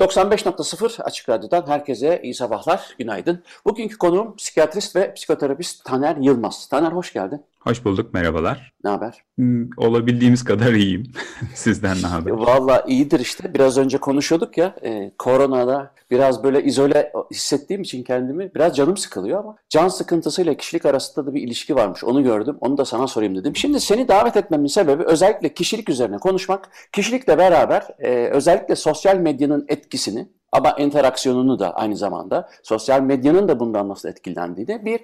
...95.0 Açık Radyo'dan herkese iyi sabahlar, günaydın. Bugünkü konuğum psikiyatrist ve psikoterapist Taner Yılmaz. Taner hoş geldin. Hoş bulduk, merhabalar. Ne haber? Olabildiğimiz kadar iyiyim. Sizden ne haber? Valla iyidir işte. Biraz önce konuşuyorduk ya, koronada biraz böyle izole hissettiğim için kendimi biraz canım sıkılıyor ama can sıkıntısıyla kişilik arasında da bir ilişki varmış. Onu gördüm, onu da sana sorayım dedim. Şimdi seni davet etmemin sebebi özellikle kişilik üzerine konuşmak, kişilikle beraber özellikle sosyal medyanın etkisini, ama interaksiyonunu da aynı zamanda sosyal medyanın da bundan nasıl etkilendiğini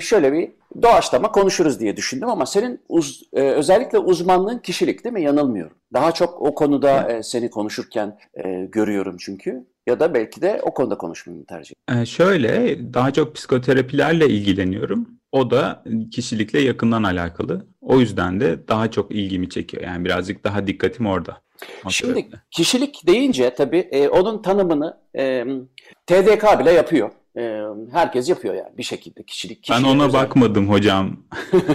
şöyle bir doğaçlama konuşuruz diye düşündüm ama senin özellikle uzmanlığın kişilik değil mi? Yanılmıyorum. Daha çok o konuda seni konuşurken görüyorum çünkü. Ya da belki de o konuda konuşmayı tercih ediyorum. Şöyle, daha çok psikoterapilerle ilgileniyorum. O da kişilikle yakından alakalı. O yüzden de daha çok ilgimi çekiyor. Yani birazcık daha dikkatim orada. Şimdi kişilik deyince tabii onun tanımını TDK bile yapıyor. Herkes yapıyor yani bir şekilde kişilik. Ben ona bakmadım hocam.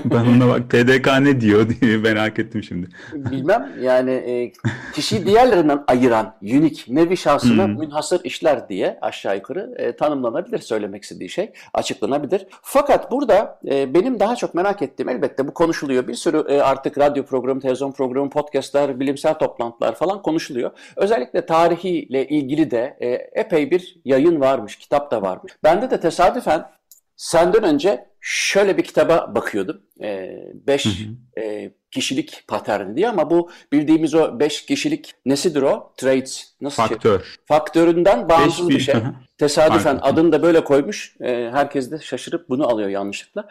Ben ona TDK ne diyor diye merak ettim şimdi. Bilmem yani kişiyi diğerlerinden ayıran, unik, nevi şahsına münhasır işler diye aşağı yukarı tanımlanabilir, söylemek istediği şey açıklanabilir. Fakat burada benim daha çok merak ettiğim, elbette bu konuşuluyor. Bir sürü artık radyo programı, televizyon programı, podcastlar, bilimsel toplantılar falan konuşuluyor. Özellikle tarihiyle ilgili de epey bir yayın varmış, kitap da varmış. Bende de tesadüfen senden önce şöyle bir kitaba bakıyordum. 5 kişilik paterni diye ama bu bildiğimiz o 5 kişilik nesidir o? Traits. Nasıl faktör. Şey? Faktöründen bağımsız bir şey. Tesadüfen adını da böyle koymuş. Herkes de şaşırıp bunu alıyor yanlışlıkla.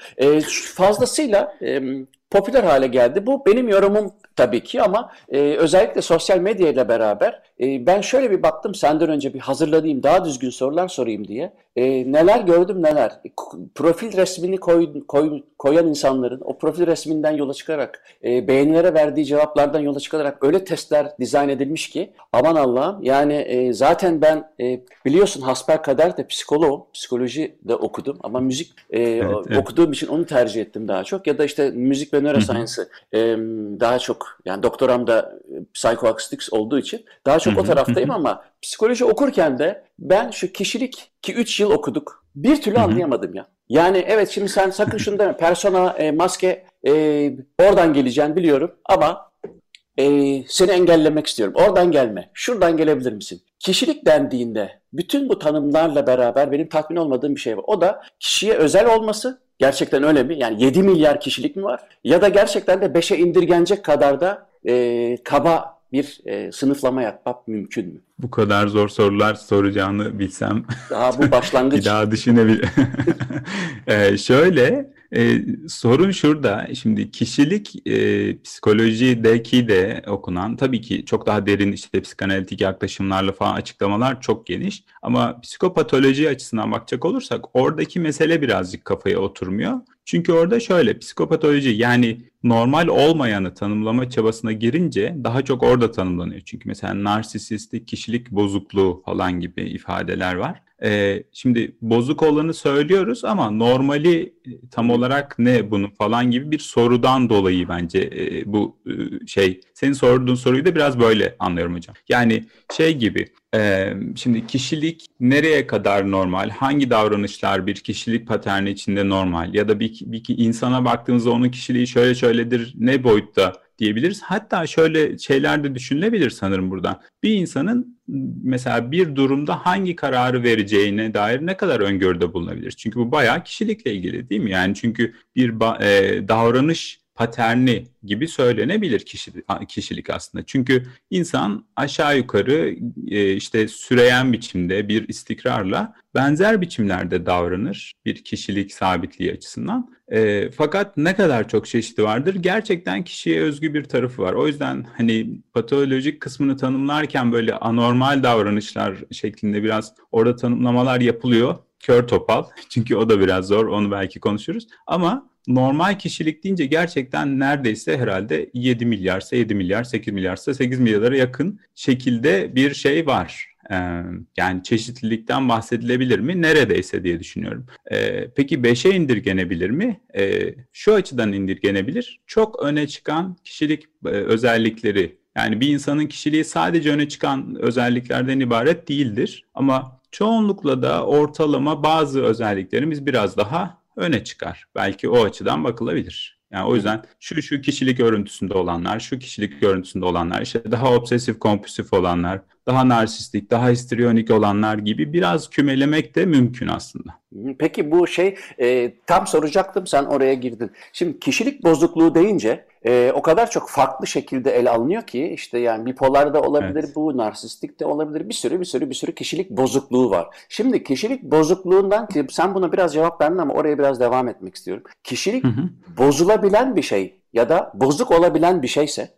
Fazlasıyla popüler hale geldi. Bu benim yorumum tabii ki ama özellikle sosyal medyayla beraber ben şöyle bir baktım, senden önce bir hazırlanayım, daha düzgün sorular sorayım diye. Neler gördüm neler. Profil resmini koyan insanların o profil resminden yola çıkarak, beğenilere verdiği cevaplardan yola çıkarak öyle testler dizayn edilmiş ki aman Allah'ım yani zaten ben biliyorsun hasbelkader de psikoloğum, psikoloji de okudum ama müzik okuduğum için onu tercih ettim daha çok ya da işte müzik ve neuroscience'ı daha çok yani doktoram da psychoacoustics olduğu için daha çok o taraftayım ama psikoloji okurken de ben şu kişilik ki 3 yıl okuduk bir türlü anlayamadım ya. Yani evet şimdi sen sakın şunu deme persona, maske oradan geleceğini biliyorum ama seni engellemek istiyorum. Oradan gelme, şuradan gelebilir misin? Kişilik dendiğinde bütün bu tanımlarla beraber benim tatmin olmadığım bir şey var. O da kişiye özel olması. Gerçekten öyle mi? Yani 7 milyar kişilik mi var? Ya da gerçekten de 5'e indirgenecek kadar da kaba bir sınıflama yapmak mümkün mü? Bu kadar zor sorular soracağını bilsem. Daha bu başlangıç. Bir daha düşünebilirim. Şöyle, sorun şurada. Şimdi kişilik psikolojideki de okunan, tabii ki çok daha derin işte psikanalitik yaklaşımlarla falan açıklamalar çok geniş. Ama psikopatoloji açısından bakacak olursak oradaki mesele birazcık kafaya oturmuyor. Çünkü orada şöyle psikopatoloji yani normal olmayanı tanımlama çabasına girince daha çok orada tanımlanıyor. Çünkü mesela narsisistik kişilik bozukluğu falan gibi ifadeler var. Şimdi bozuk olanı söylüyoruz ama normali tam olarak ne bunun falan gibi bir sorudan dolayı bence bu şey. Senin sorduğun soruyu da biraz böyle anlıyorum hocam. Yani şey gibi şimdi kişilik nereye kadar normal, hangi davranışlar bir kişilik paterni içinde normal ya da bir insana baktığımızda onun kişiliği şöyle şöyledir ne boyutta diyebiliriz. Hatta şöyle şeyler de düşünülebilir sanırım buradan. Bir insanın mesela bir durumda hangi kararı vereceğine dair ne kadar öngörüde bulunabilir? Çünkü bu bayağı kişilikle ilgili değil mi? Yani çünkü bir davranış paterni gibi söylenebilir kişilik aslında. Çünkü insan aşağı yukarı işte süreyen biçimde bir istikrarla benzer biçimlerde davranır bir kişilik sabitliği açısından. Fakat ne kadar çok çeşidi vardır, gerçekten kişiye özgü bir tarafı var. O yüzden hani patolojik kısmını tanımlarken böyle anormal davranışlar şeklinde biraz orada tanımlamalar yapılıyor. Kör topal, çünkü o da biraz zor, onu belki konuşuruz. Ama normal kişilik deyince gerçekten neredeyse herhalde 7 milyarsa 7 milyar, 8 milyarsa 8 milyara yakın şekilde bir şey var. Yani çeşitlilikten bahsedilebilir mi? Neredeyse diye düşünüyorum. Peki 5'e indirgenebilir mi? Şu açıdan indirgenebilir. Çok öne çıkan kişilik özellikleri, yani bir insanın kişiliği sadece öne çıkan özelliklerden ibaret değildir. Ama çoğunlukla da ortalama bazı özelliklerimiz biraz daha öne çıkar. Belki o açıdan bakılabilir. Yani o yüzden şu kişilik görüntüsünde olanlar, şu kişilik görüntüsünde olanlar, işte daha obsesif kompulsif olanlar, daha narsistik, daha histriyonik olanlar gibi biraz kümelemek de mümkün aslında. Peki bu şey, tam soracaktım, sen oraya girdin. Şimdi kişilik bozukluğu deyince o kadar çok farklı şekilde ele alınıyor ki, işte yani bipolar da olabilir, evet, bu narsistik de olabilir, bir sürü kişilik bozukluğu var. Şimdi kişilik bozukluğundan, sen buna biraz cevap verdin ama oraya biraz devam etmek istiyorum. Kişilik bozulabilen bir şey ya da bozuk olabilen bir şeyse,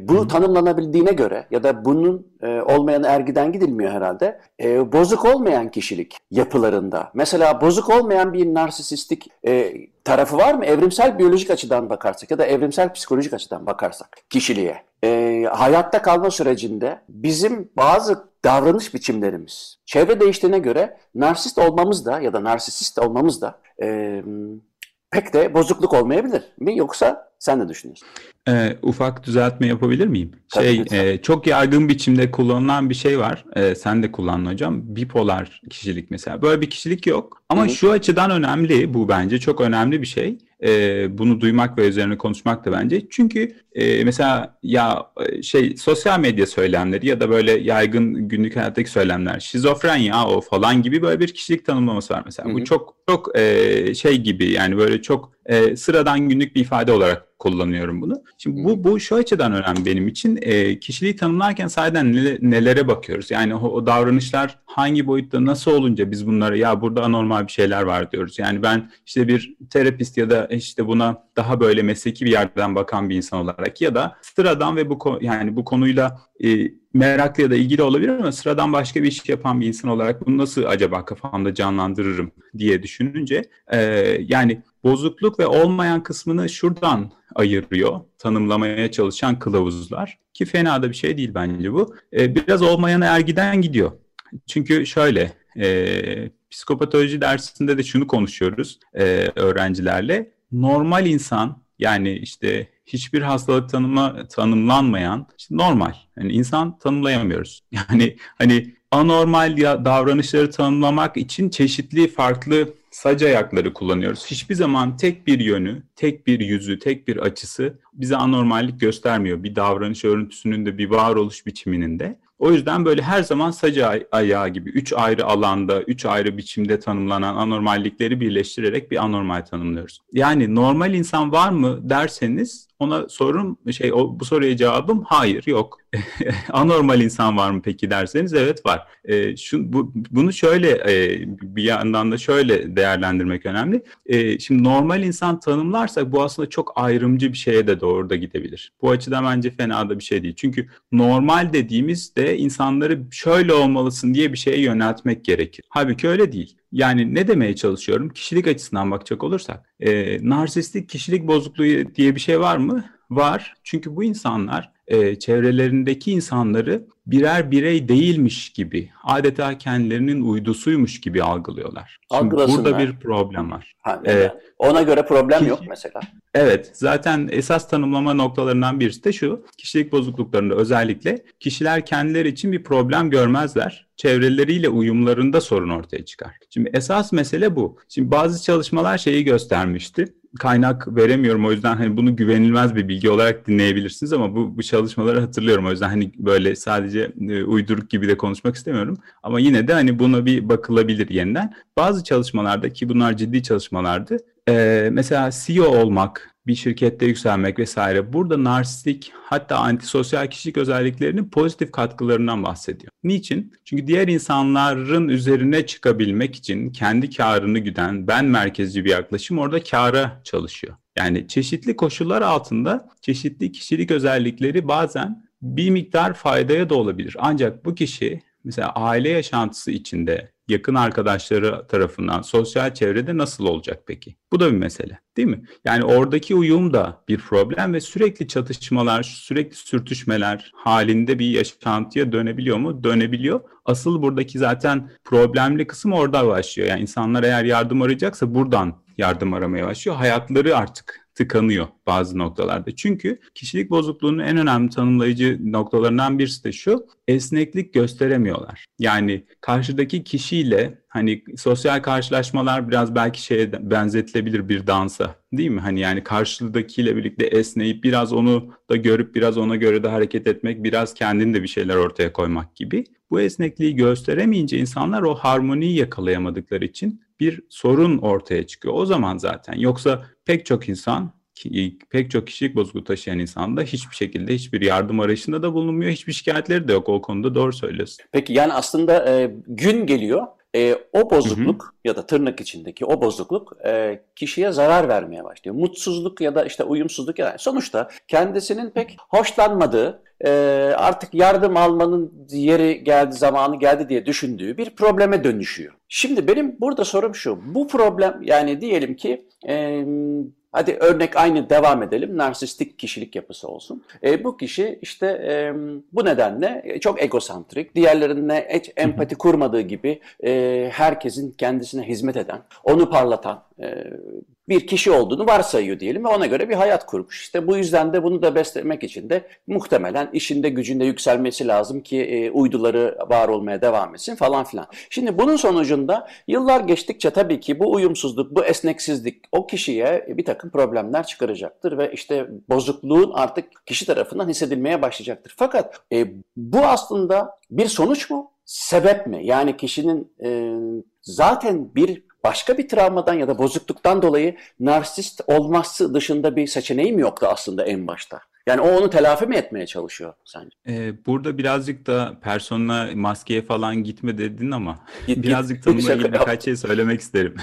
bu tanımlanabildiğine göre ya da bunun olmayan ergiden gidilmiyor herhalde. Bozuk olmayan kişilik yapılarında, mesela bozuk olmayan bir narsistik tarafı var mı? Evrimsel biyolojik açıdan bakarsak ya da evrimsel psikolojik açıdan bakarsak kişiliğe, hayatta kalma sürecinde bizim bazı davranış biçimlerimiz çevre değiştiğine göre narsist olmamız da ya da narsisist olmamız da pek de bozukluk olmayabilir mi? Yoksa sen ne düşünüyorsun? Ufak düzeltme yapabilir miyim? Çok yaygın biçimde kullanılan bir şey var. Sen de kullandın hocam. Bipolar kişilik mesela. Böyle bir kişilik yok. Ama şu açıdan önemli. Bu bence çok önemli bir şey. Bunu duymak ve üzerine konuşmak da bence. Çünkü mesela sosyal medya söylemleri ya da böyle yaygın günlük hayattaki söylemler, şizofren ya o falan gibi böyle bir kişilik tanımlaması var mesela. Bu çok gibi, yani böyle çok sıradan günlük bir ifade olarak kullanıyorum bunu. Şimdi bu şu açıdan önemli benim için. Kişiliği tanımlarken sahiden nelere bakıyoruz? Yani o davranışlar hangi boyutta, nasıl olunca biz bunlara ya burada anormal bir şeyler var diyoruz. Yani ben işte bir terapist ya da işte buna daha böyle mesleki bir yerden bakan bir insan olarak ya da sıradan ve bu konuyla meraklı ya da ilgili olabilir ama sıradan başka bir iş yapan bir insan olarak bunu nasıl acaba kafamda canlandırırım diye düşününce yani bozukluk ve olmayan kısmını şuradan ayırıyor tanımlamaya çalışan kılavuzlar, ki fena da bir şey değil bence bu. Biraz olmayan ergiden gidiyor. Çünkü şöyle, psikopatoloji dersinde de şunu konuşuyoruz öğrencilerle. Normal insan, yani işte hiçbir hastalık tanımlanmayan, işte normal. Yani insan tanımlayamıyoruz. Yani hani anormal ya davranışları tanımlamak için çeşitli farklı sac ayakları kullanıyoruz. Hiçbir zaman tek bir yönü, tek bir yüzü, tek bir açısı bize anormallik göstermiyor. Bir davranış örüntüsünün de, bir varoluş biçiminin de. O yüzden böyle her zaman sac ayağı gibi 3 ayrı alanda, 3 ayrı biçimde tanımlanan anormallikleri birleştirerek bir anormal tanımlıyoruz. Yani normal insan var mı derseniz ona bu soruya cevabım hayır, yok. Anormal insan var mı peki derseniz evet var. Bunu şöyle bir yandan da şöyle değerlendirmek önemli. Şimdi normal insan tanımlarsak bu aslında çok ayrımcı bir şeye de doğru da gidebilir. Bu açıdan bence fena da bir şey değil. Çünkü normal dediğimiz de insanları şöyle olmalısın diye bir şeye yöneltmek gerekir. Halbuki öyle değil. Yani ne demeye çalışıyorum? Kişilik açısından bakacak olursak, narsistik kişilik bozukluğu diye bir şey var mı? Var. Çünkü bu insanlar çevrelerindeki insanları birer birey değilmiş gibi, adeta kendilerinin uydusuymuş gibi algılıyorlar. Burada bir problem var. Ona göre problem yok mesela. Evet, zaten esas tanımlama noktalarından birisi de şu. Kişilik bozukluklarında özellikle kişiler kendileri için bir problem görmezler. Çevreleriyle uyumlarında sorun ortaya çıkar. Şimdi esas mesele bu. Şimdi bazı çalışmalar şeyi göstermişti. Kaynak veremiyorum, o yüzden hani bunu güvenilmez bir bilgi olarak dinleyebilirsiniz ama bu çalışmaları hatırlıyorum, o yüzden hani böyle sadece uyduruk gibi de konuşmak istemiyorum ama yine de hani buna bir bakılabilir yeniden. Bazı çalışmalarda, ki bunlar ciddi çalışmalardı, Mesela CEO olmak, bir şirkette yükselmek vesaire. Burada narsistik, hatta antisosyal kişilik özelliklerinin pozitif katkılarından bahsediyor. Niçin? Çünkü diğer insanların üzerine çıkabilmek için kendi karını güden ben merkezci bir yaklaşım orada kâra çalışıyor. Yani çeşitli koşullar altında çeşitli kişilik özellikleri bazen bir miktar faydaya da olabilir. Ancak bu kişi mesela aile yaşantısı içinde, yakın arkadaşları tarafından, sosyal çevrede nasıl olacak peki? Bu da bir mesele, değil mi? Yani oradaki uyum da bir problem ve sürekli çatışmalar, sürekli sürtüşmeler halinde bir yaşantıya dönebiliyor mu? Dönebiliyor. Asıl buradaki zaten problemli kısım orada başlıyor. Yani insanlar eğer yardım arayacaksa buradan yardım aramaya başlıyor. Hayatları artık tıkanıyor bazı noktalarda. Çünkü kişilik bozukluğunun en önemli tanımlayıcı noktalarından birisi de şu: esneklik gösteremiyorlar. Yani karşıdaki kişiyle hani sosyal karşılaşmalar biraz belki şeye benzetilebilir, bir dansa, değil mi? Hani yani karşıdakiyle birlikte esneyip biraz onu da görüp biraz ona göre de hareket etmek, biraz kendini de bir şeyler ortaya koymak gibi. Bu esnekliği gösteremeyince insanlar o harmoniyi yakalayamadıkları için bir sorun ortaya çıkıyor. O zaman zaten yoksa pek çok kişilik bozukluğu taşıyan insan da hiçbir şekilde hiçbir yardım arayışında da bulunmuyor. Hiçbir şikayetleri de yok. O konuda doğru söylüyorsun. Peki yani aslında gün geliyor. O bozukluk ya da tırnak içindeki o bozukluk kişiye zarar vermeye başlıyor. Mutsuzluk ya da işte uyumsuzluk, yani sonuçta kendisinin pek hoşlanmadığı, artık yardım almanın yeri geldi, zamanı geldi diye düşündüğü bir probleme dönüşüyor. Şimdi benim burada sorum şu: bu problem, yani diyelim ki hadi örnek aynı devam edelim, narsistik kişilik yapısı olsun. Bu kişi işte bu nedenle çok egosantrik, diğerlerine hiç empati kurmadığı gibi herkesin kendisine hizmet eden, onu parlatan bir kişi olduğunu varsayıyor diyelim ve ona göre bir hayat kurmuş. İşte bu yüzden de bunu da beslemek için de muhtemelen işinde gücünde yükselmesi lazım ki uyduları var olmaya devam etsin falan filan. Şimdi bunun sonucunda yıllar geçtikçe tabii ki bu uyumsuzluk, bu esneksizlik o kişiye bir takım problemler çıkaracaktır ve işte bozukluğun artık kişi tarafından hissedilmeye başlayacaktır. Fakat bu aslında bir sonuç mu, sebep mi? Yani kişinin zaten bir başka bir travmadan ya da bozukluktan dolayı narsist olması dışında bir seçeneğim yoktu aslında en başta. Yani o onu telafi mi etmeye çalışıyor sence? Burada birazcık da persona, maskeye falan gitme dedin ama birazcık tanımla ilgili birkaç şey söylemek isterim.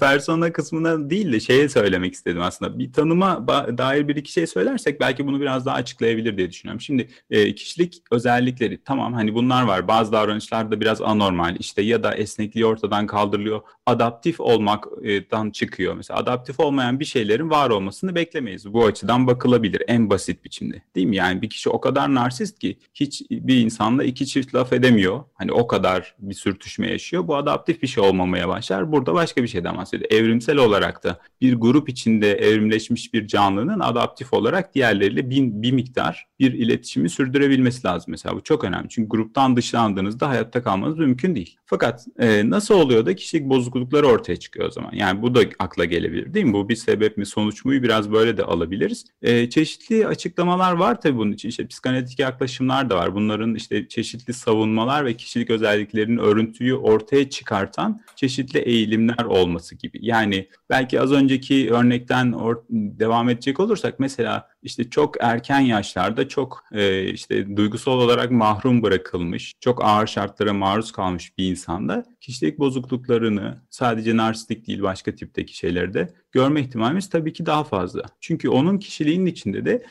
persona kısmına değil de şeye söylemek istedim aslında. Bir tanıma dair bir iki şey söylersek belki bunu biraz daha açıklayabilir diye düşünüyorum. Şimdi kişilik özellikleri, tamam hani bunlar var. Bazı davranışlarda biraz anormal işte ya da esnekliği ortadan kaldırılıyor. Adaptif olmaktan çıkıyor. Mesela adaptif olmayan bir şeylerin var olmasını beklemeyiz. Bu açıdan bakılabilir en basit biçimde, değil mi? Yani bir kişi o kadar narsist ki hiç bir insanla iki çift laf edemiyor. Hani o kadar bir sürtüşme yaşıyor. Bu adaptif bir şey olmamaya başlar. Burada başka bir şeyden bahsediyor. Evrimsel olarak da bir grup içinde evrimleşmiş bir canlının adaptif olarak diğerleriyle bir miktar bir iletişimi sürdürebilmesi lazım. Mesela bu çok önemli. Çünkü gruptan dışlandığınızda hayatta kalmanız mümkün değil. Fakat nasıl oluyor da kişilik bozuklukları ortaya çıkıyor o zaman? Yani bu da akla gelebilir, değil mi? Bu bir sebep mi, sonuç mu, biraz böyle de alabiliriz. Çeşitli açıklamalar var tabii bunun için. İşte psikanalitik yaklaşımlar da var. Bunların işte çeşitli savunmalar ve kişilik özelliklerinin örüntüyü ortaya çıkartan çeşitli eğilimler olması gibi. Yani belki az önceki örnekten devam edecek olursak, mesela işte çok erken yaşlarda çok işte duygusal olarak mahrum bırakılmış, çok ağır şartlara maruz kalmış bir insanda kişilik bozukluklarını, sadece narsistik değil başka tipteki şeyleri de görme ihtimalimiz tabii ki daha fazla. Çünkü onun kişiliğinin içinde de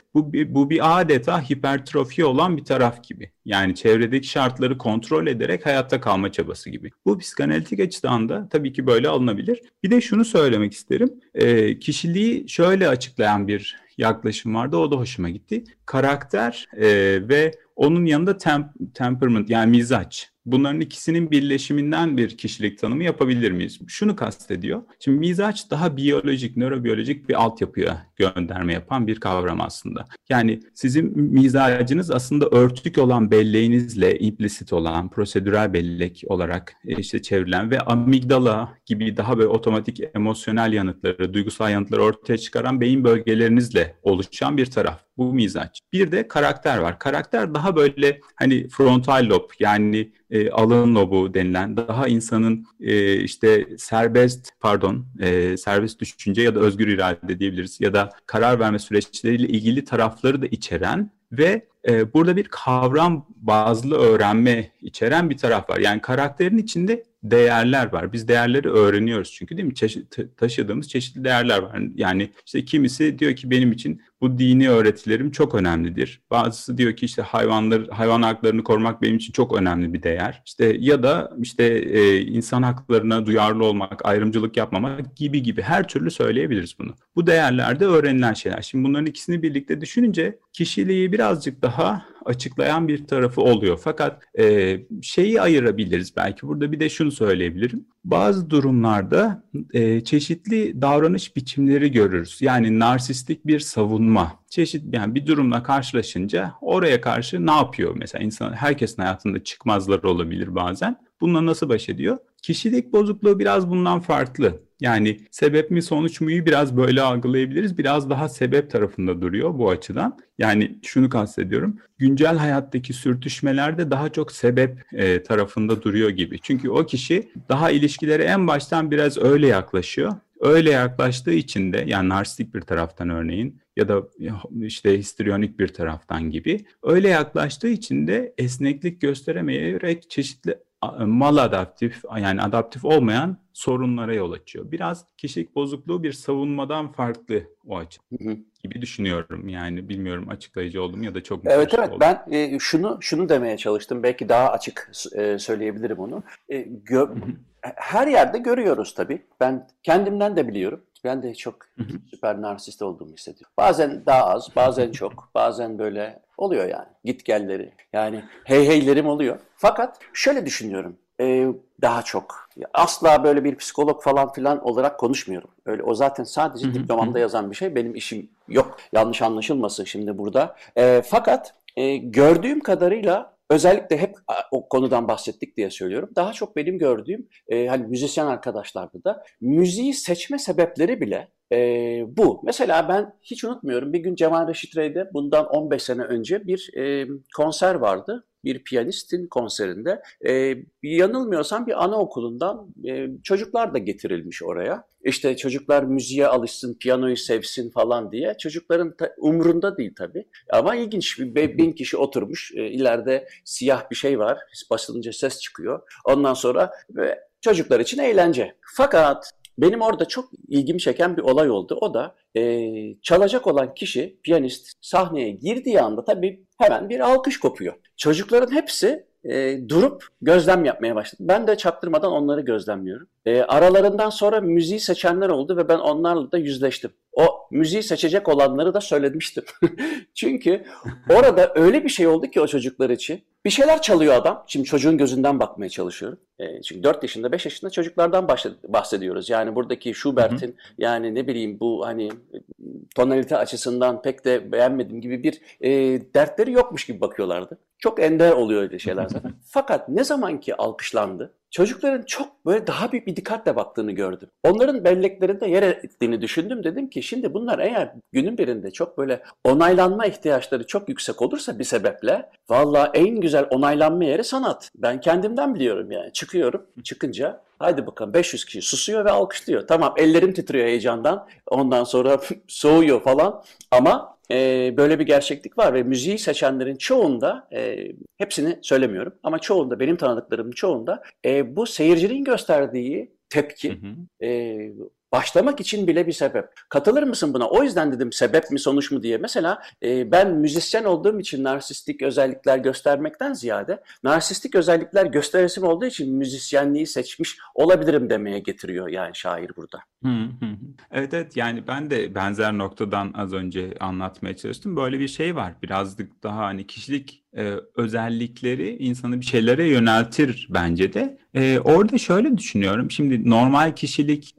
bu bir adeta hipertrofi olan bir taraf gibi. Yani çevredeki şartları kontrol ederek hayatta kalma çabası gibi. Bu psikanalitik açıdan da tabii ki böyle alınabilir. Bir de şunu söylemek isterim. Kişiliği şöyle açıklayan bir yaklaşım vardı. O da hoşuma gitti. Karakter ve onun yanında temperament, yani mizaç. Bunların ikisinin birleşiminden bir kişilik tanımı yapabilir miyiz? Şunu kastediyor. Şimdi mizaç daha biyolojik, nörobiyolojik bir altyapıya gönderme yapan bir kavram aslında. Yani sizin mizacınız aslında örtük olan belleğinizle implisit olan, prosedürel bellek olarak işte çevrilen ve amigdala gibi daha böyle otomatik emosyonel yanıtları, duygusal yanıtları ortaya çıkaran beyin bölgelerinizle oluşan bir taraf. Bu mizaç. Bir de karakter var. Karakter daha böyle hani frontal lob, yani alanın o bu denilen, daha insanın işte serbest düşünce ya da özgür irade diyebiliriz ya da karar verme süreçleriyle ilgili tarafları da içeren ve burada bir kavram bazlı öğrenme içeren bir taraf var. Yani karakterin içinde değerler var. Biz değerleri öğreniyoruz çünkü, değil mi? Taşıdığımız çeşitli değerler var. Yani işte kimisi diyor ki benim için bu dini öğretilerim çok önemlidir. Bazısı diyor ki işte hayvan haklarını korumak benim için çok önemli bir değer. İşte ya da insan haklarına duyarlı olmak, ayrımcılık yapmamak gibi her türlü söyleyebiliriz bunu. Bu değerlerde öğrenilen şeyler. Şimdi bunların ikisini birlikte düşününce kişiliği birazcık daha açıklayan bir tarafı oluyor. Fakat şeyi ayırabiliriz belki. Burada bir de şunu söyleyebilirim. Bazı durumlarda çeşitli davranış biçimleri görürüz. Yani narsistik bir savunma. Yani bir durumla karşılaşınca oraya karşı ne yapıyor? Mesela herkesin hayatında çıkmazları olabilir bazen. Bununla nasıl baş ediyor? Kişilik bozukluğu biraz bundan farklı. Yani sebep mi sonuç muyu biraz böyle algılayabiliriz. Biraz daha sebep tarafında duruyor bu açıdan. Yani şunu kastediyorum. Güncel hayattaki sürtüşmelerde daha çok sebep tarafında duruyor gibi. Çünkü o kişi daha ilişkilere en baştan biraz öyle yaklaşıyor. Öyle yaklaştığı için de, yani narsistik bir taraftan örneğin ya da işte histriyonik bir taraftan gibi. Öyle yaklaştığı için de esneklik gösteremeyerek çeşitli maladaptif, yani adaptif olmayan sorunlara yol açıyor. Biraz kişilik bozukluğu bir savunmadan farklı o açıdan gibi düşünüyorum. Yani bilmiyorum açıklayıcı oldum ya da çok mu? Evet oldum. Ben şunu demeye çalıştım. Belki daha açık söyleyebilirim onu. Her yerde görüyoruz tabii. Ben kendimden de biliyorum. Ben de çok süper narsist olduğumu hissediyorum. Bazen daha az, bazen çok, bazen böyle oluyor yani. Gitgelleri, yani heyheylerim oluyor. Fakat şöyle düşünüyorum, daha çok. Asla böyle bir psikolog falan filan olarak konuşmuyorum. Öyle, o zaten sadece diplomamda yazan bir şey. Benim işim yok. Yanlış anlaşılmasın şimdi burada. Fakat gördüğüm kadarıyla, özellikle hep o konudan bahsettik diye söylüyorum. Daha çok benim gördüğüm, hani müzisyen arkadaşlarda da müziği seçme sebepleri bile bu. Mesela ben hiç unutmuyorum, bir gün Cemal Reşit Rey'de bundan 15 sene önce bir konser vardı. Bir piyanistin konserinde. Yanılmıyorsam bir anaokulundan çocuklar da getirilmiş oraya. İşte çocuklar müziğe alışsın, piyanoyu sevsin falan diye. Çocukların umrunda değil tabii. Ama ilginç, 1000 kişi oturmuş. İleride siyah bir şey var. Basılınca ses çıkıyor. Ondan sonra çocuklar için eğlence. Fakat benim orada çok ilgimi çeken bir olay oldu. O da çalacak olan kişi, piyanist, sahneye girdiği anda tabii hemen bir alkış kopuyor. Çocukların hepsi durup gözlem yapmaya başladı. Ben de çaktırmadan onları gözlemliyorum. Aralarından sonra müziği seçenler oldu ve ben onlarla da yüzleştim. O müziği seçecek olanları da söylemiştim. Çünkü orada öyle bir şey oldu ki o çocuklar için. Bir şeyler çalıyor adam. Şimdi çocuğun gözünden bakmaya çalışıyorum. Çünkü 4 yaşında, 5 yaşında çocuklardan bahsediyoruz. Yani buradaki Schubert'in, yani ne bileyim, bu hani tonalite açısından pek de beğenmedim gibi bir dertleri yokmuş gibi bakıyorlardı. Çok ender oluyor öyle şeyler zaten. Fakat ne zaman ki alkışlandı, çocukların çok böyle daha büyük bir dikkatle baktığını gördüm. Onların belleklerinde yer ettiğini düşündüm. Dedim ki şimdi bunlar eğer günün birinde çok böyle onaylanma ihtiyaçları çok yüksek olursa bir sebeple, valla en güzel onaylanma yeri sanat. Ben kendimden biliyorum yani. Çıkıyorum, çıkınca haydi bakalım 500 kişi susuyor ve alkışlıyor. Tamam, ellerim titriyor heyecandan. Ondan sonra soğuyor falan ama böyle bir gerçeklik var ve müziği seçenlerin çoğunda, hepsini söylemiyorum ama çoğunda, benim tanıdıklarımın çoğunda bu seyircinin gösterdiği tepki başlamak için bile bir sebep. Katılır mısın buna? O yüzden dedim sebep mi sonuç mu diye. Mesela ben müzisyen olduğum için narsistik özellikler göstermekten ziyade, narsistik özellikler gösteresim olduğu için müzisyenliği seçmiş olabilirim demeye getiriyor yani şair burada. Evet, yani ben de benzer noktadan az önce anlatmaya çalıştım. Böyle bir şey var. Birazcık daha hani kişilik özellikleri insanı bir şeylere yöneltir bence de. Orada şöyle düşünüyorum. Şimdi normal kişilik,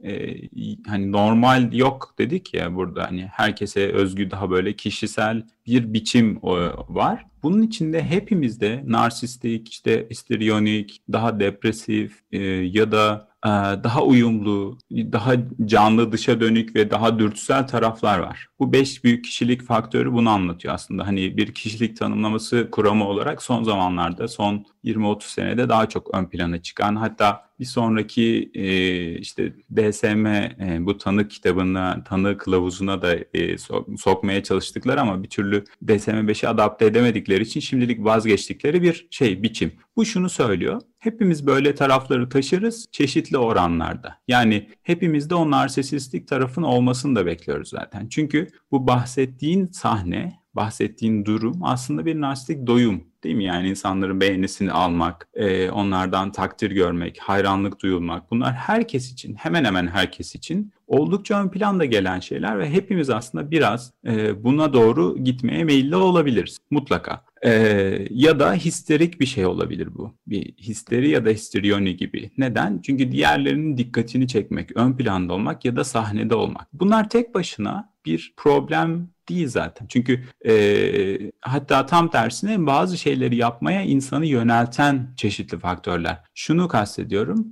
hani normal yok dedik ya burada, hani herkese özgü daha böyle kişisel bir biçim var. Bunun içinde hepimizde narsistik, işte histriyonik, daha depresif ya da daha uyumlu, daha canlı, dışa dönük ve daha dürtüsel taraflar var. Bu 5 büyük kişilik faktörü bunu anlatıyor aslında. Hani bir kişilik tanımlaması kuramı olarak son zamanlarda, son 20-30 senede daha çok ön plana çıkan, hatta bir sonraki işte DSM bu tanı kitabına, tanı kılavuzuna da sokmaya çalıştıkları ama bir türlü DSM 5'i adapte edemedikleri için şimdilik vazgeçtikleri bir şey, biçim. Bu şunu söylüyor: hepimiz böyle tarafları taşırız çeşitli oranlarda. Yani hepimizde o narsistik tarafın olmasını da bekliyoruz zaten. Çünkü bu bahsettiğin sahne, bahsettiğin durum aslında bir narsistik doyum, değil mi? Yani insanların beğenisini almak, onlardan takdir görmek, hayranlık duyulmak, bunlar herkes için, hemen hemen herkes için oldukça ön planda gelen şeyler ve hepimiz aslında biraz buna doğru gitmeye meyilli olabiliriz mutlaka. Ya da histerik bir şey olabilir bu. Bir histeri ya da histriyoni gibi. Neden? Çünkü diğerlerinin dikkatini çekmek, ön planda olmak ya da sahnede olmak. Bunlar tek başına bir problem değil zaten. Çünkü hatta tam tersine bazı şeyleri yapmaya insanı yönelten çeşitli faktörler. Şunu kastediyorum.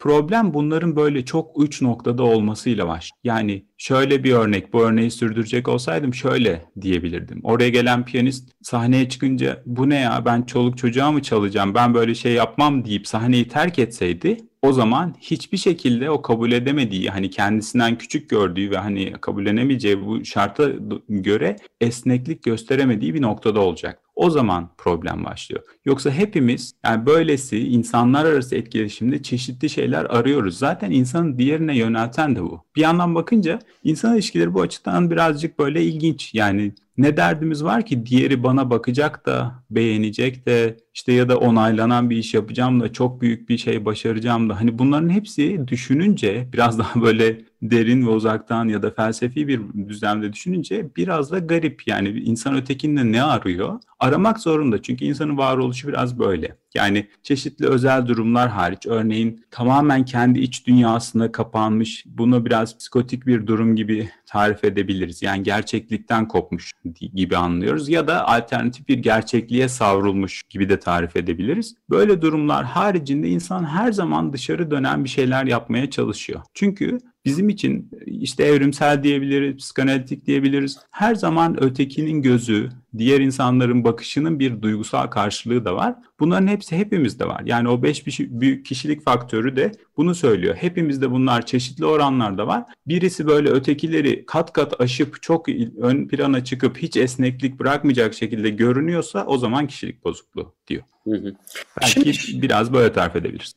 Problem bunların böyle çok uç noktada olmasıyla başlıyor. Yani şöyle bir örnek, bu örneği sürdürecek olsaydım şöyle diyebilirdim. Oraya gelen piyanist sahneye çıkınca bu ne ya, ben çoluk çocuğa mı çalacağım, ben böyle şey yapmam deyip sahneyi terk etseydi, o zaman hiçbir şekilde o kabul edemediği, hani kendisinden küçük gördüğü ve hani kabullenemeyeceği bu şarta göre esneklik gösteremediği bir noktada olacak. O zaman problem başlıyor. Yoksa hepimiz yani böylesi insanlar arası etkileşimde çeşitli şeyler arıyoruz. Zaten insanın diğerine yönelten de bu. Bir yandan bakınca insan ilişkileri bu açıdan birazcık böyle ilginç. Yani ne derdimiz var ki diğeri bana bakacak da, beğenecek de, işte ya da onaylanan bir iş yapacağım da, çok büyük bir şey başaracağım da, hani bunların hepsi düşününce biraz daha böyle derin ve uzaktan ya da felsefi bir düzlemde düşününce biraz da garip. Yani insan ötekinde ne arıyor? Aramak zorunda, çünkü insanın varoluşu biraz böyle. Yani çeşitli özel durumlar hariç, örneğin tamamen kendi iç dünyasına kapanmış, bunu biraz psikotik bir durum gibi tarif edebiliriz. Yani gerçeklikten kopmuş gibi anlıyoruz ya da alternatif bir gerçekliğe savrulmuş gibi de tarif edebiliriz. Böyle durumlar haricinde insan her zaman dışarı dönen bir şeyler yapmaya çalışıyor. Çünkü bizim için işte evrimsel diyebiliriz, psikanalitik diyebiliriz. Her zaman ötekinin gözü, diğer insanların bakışının bir duygusal karşılığı da var. Bunların hepsi hepimizde var. Yani o 5 büyük kişilik faktörü de bunu söylüyor. Hepimizde bunlar çeşitli oranlarda var. Birisi böyle ötekileri kat kat aşıp çok ön plana çıkıp hiç esneklik bırakmayacak şekilde görünüyorsa o zaman kişilik bozukluğu diyor. Hı. Belki şimdi, biraz böyle tarif edebiliriz.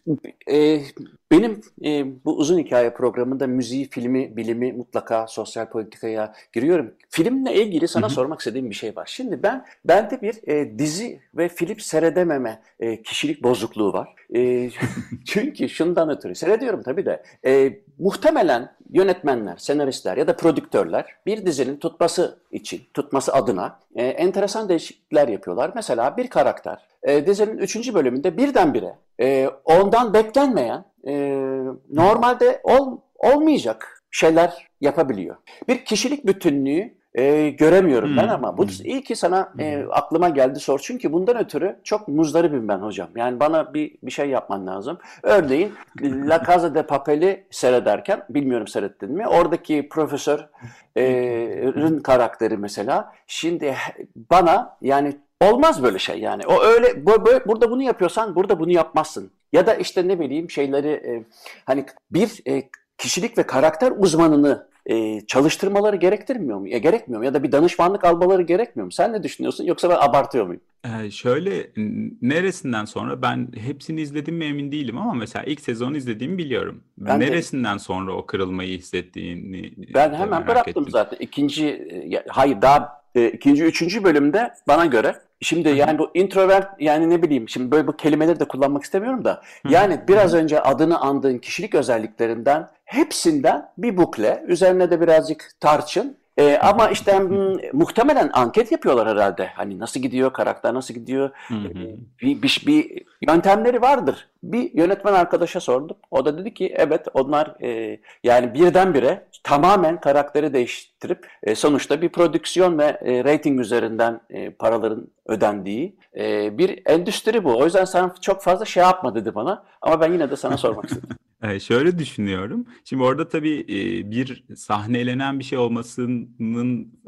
Benim bu uzun hikaye programında müziği, filmi, bilimi, mutlaka sosyal politikaya giriyorum. Filmle ilgili sana sormak istediğim bir şey var. Şimdi bende bir dizi ve film seyredememe kişilik bozukluğu var. Çünkü şundan ötürü seyrediyorum tabii de. Muhtemelen yönetmenler, senaristler ya da prodüktörler bir dizinin tutması adına enteresan değişiklikler yapıyorlar. Mesela bir karakter dizinin 3. bölümünde birdenbire ondan beklenmeyen, normalde olmayacak şeyler yapabiliyor. Bir kişilik bütünlüğü göremiyorum ben ama bu iyi ki sana aklıma geldi sor. Çünkü bundan ötürü çok muzdaribim ben hocam. Yani bana bir şey yapman lazım. Örneğin La Casa de Papel'i seyrederken, bilmiyorum seyrettin mi, oradaki profesörün karakteri mesela, şimdi bana yani olmaz böyle şey yani. O öyle böyle, burada bunu yapıyorsan burada bunu yapmazsın. Ya da işte ne bileyim şeyleri hani bir kişilik ve karakter uzmanını çalıştırmaları gerektirmiyor mu? Gerekmiyor mu? Ya da bir danışmanlık almaları gerekmiyor mu? Sen ne düşünüyorsun? Yoksa ben abartıyor muyum? Şöyle, neresinden sonra, ben hepsini izledim mi emin değilim ama mesela ilk sezonu izlediğimi biliyorum. Ben neresinden sonra o kırılmayı hissettiğini ben hemen bıraktım zaten. Üçüncü bölümde bana göre. Şimdi yani bu introvert, yani ne bileyim, şimdi böyle bu kelimeleri de kullanmak istemiyorum da. Yani biraz önce adını andığın kişilik özelliklerinden hepsinden bir bukle, üzerine de birazcık tarçın. Ama işte muhtemelen anket yapıyorlar herhalde. Hani nasıl gidiyor, karakter nasıl gidiyor, bir yöntemleri vardır. Bir yönetmen arkadaşa sordum. O da dedi ki evet, onlar yani birdenbire tamamen karakteri değiştirip sonuçta bir prodüksiyon ve reyting üzerinden paraların ödendiği bir endüstri bu. O yüzden sen çok fazla şey yapma dedi bana ama ben yine de sana sormak istedim. Şöyle düşünüyorum. Şimdi orada tabii bir sahnelenen bir şey olmasının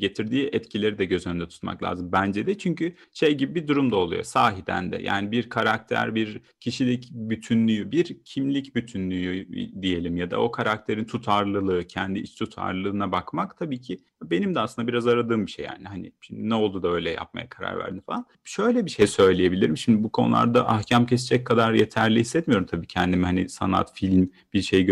getirdiği etkileri de göz önünde tutmak lazım bence de. Çünkü şey gibi bir durum da oluyor sahiden de. Yani bir karakter, bir kişilik bütünlüğü, bir kimlik bütünlüğü diyelim ya da o karakterin tutarlılığı, kendi iç tutarlılığına bakmak tabii ki benim de aslında biraz aradığım bir şey yani. Hani şimdi ne oldu da öyle yapmaya karar verdi falan. Şöyle bir şey söyleyebilirim. Şimdi bu konularda ahkam kesecek kadar yeterli hissetmiyorum tabii kendimi. Hani sanat, film, bir şey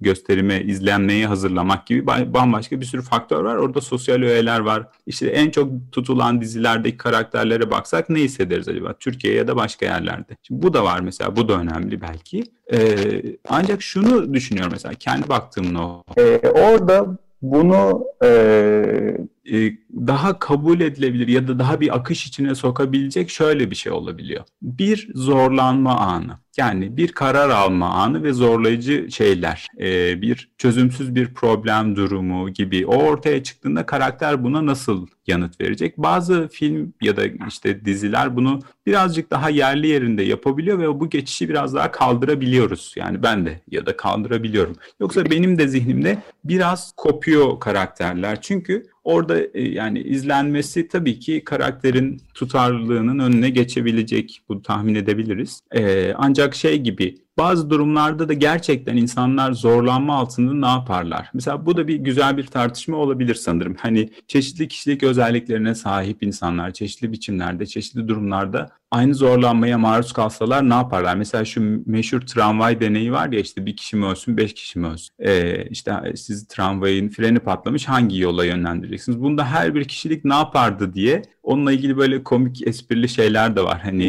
gösterime, izlenmeye hazırlamak gibi bambaşka bir sürü faktör var. Orada sosyal öğeler var. İşte en çok tutulan dizilerdeki karakterlere baksak ne hissederiz acaba? Türkiye ya da başka yerlerde. Şimdi bu da var mesela. Bu da önemli belki. Ancak şunu düşünüyorum mesela. Kendi baktığımda o. Orada bunu daha kabul edilebilir ya da daha bir akış içine sokabilecek şöyle bir şey olabiliyor. Bir zorlanma anı. Yani bir karar alma anı ve zorlayıcı şeyler. Bir çözümsüz bir problem durumu gibi. O ortaya çıktığında karakter buna nasıl yanıt verecek? Bazı film ya da işte diziler bunu birazcık daha yerli yerinde yapabiliyor ve bu geçişi biraz daha kaldırabiliyoruz. Yani ben de ya da kaldırabiliyorum. Yoksa benim de zihnimde biraz kopuyor karakterler. Çünkü orada yani izlenmesi tabii ki karakterin tutarlılığının önüne geçebilecek. Bunu tahmin edebiliriz. Ancak şey gibi bazı durumlarda da gerçekten insanlar zorlanma altında ne yaparlar? Mesela bu da bir güzel bir tartışma olabilir sanırım. Hani çeşitli kişilik özelliklerine sahip insanlar çeşitli biçimlerde, çeşitli durumlarda aynı zorlanmaya maruz kalsalar ne yaparlar? Mesela şu meşhur tramvay deneyi var ya işte bir kişi mi ölsün, 5 kişi mi ölsün? İşte siz tramvayın freni patlamış hangi yola yönlendireceksiniz? Bunda her bir kişilik ne yapardı diye onunla ilgili böyle komik esprili şeyler de var. Hani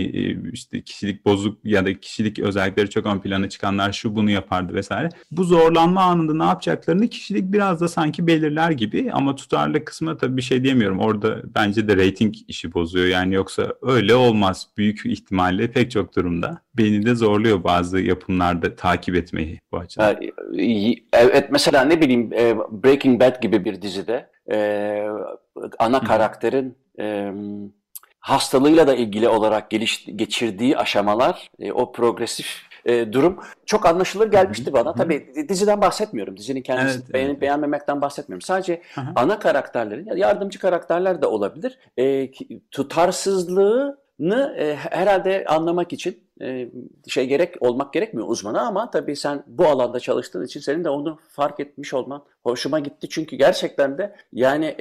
işte kişilik bozuk ya da kişilik özellikleri çok ön plana çıkanlar şu bunu yapardı vesaire. Bu zorlanma anında ne yapacaklarını kişilik biraz da sanki belirler gibi ama tutarlı kısmına tabii bir şey diyemiyorum. Orada bence de reyting işi bozuyor yani yoksa öyle olmaz. Büyük ihtimalle pek çok durumda beni de zorluyor bazı yapımlarda takip etmeyi bu açıdan. Evet mesela ne bileyim Breaking Bad gibi bir dizide ana karakterin hastalığıyla da ilgili olarak geçirdiği aşamalar o progresif durum çok anlaşılır gelmişti bana. Tabii diziden bahsetmiyorum. Dizinin kendisini beğenip beğenmemekten bahsetmiyorum. Sadece ana karakterlerin, yardımcı karakterler de olabilir. Tutarsızlığını herhalde anlamak için olmak gerekmiyor uzmana ama tabii sen bu alanda çalıştığın için senin de onu fark etmiş olman hoşuma gitti. Çünkü gerçekten de yani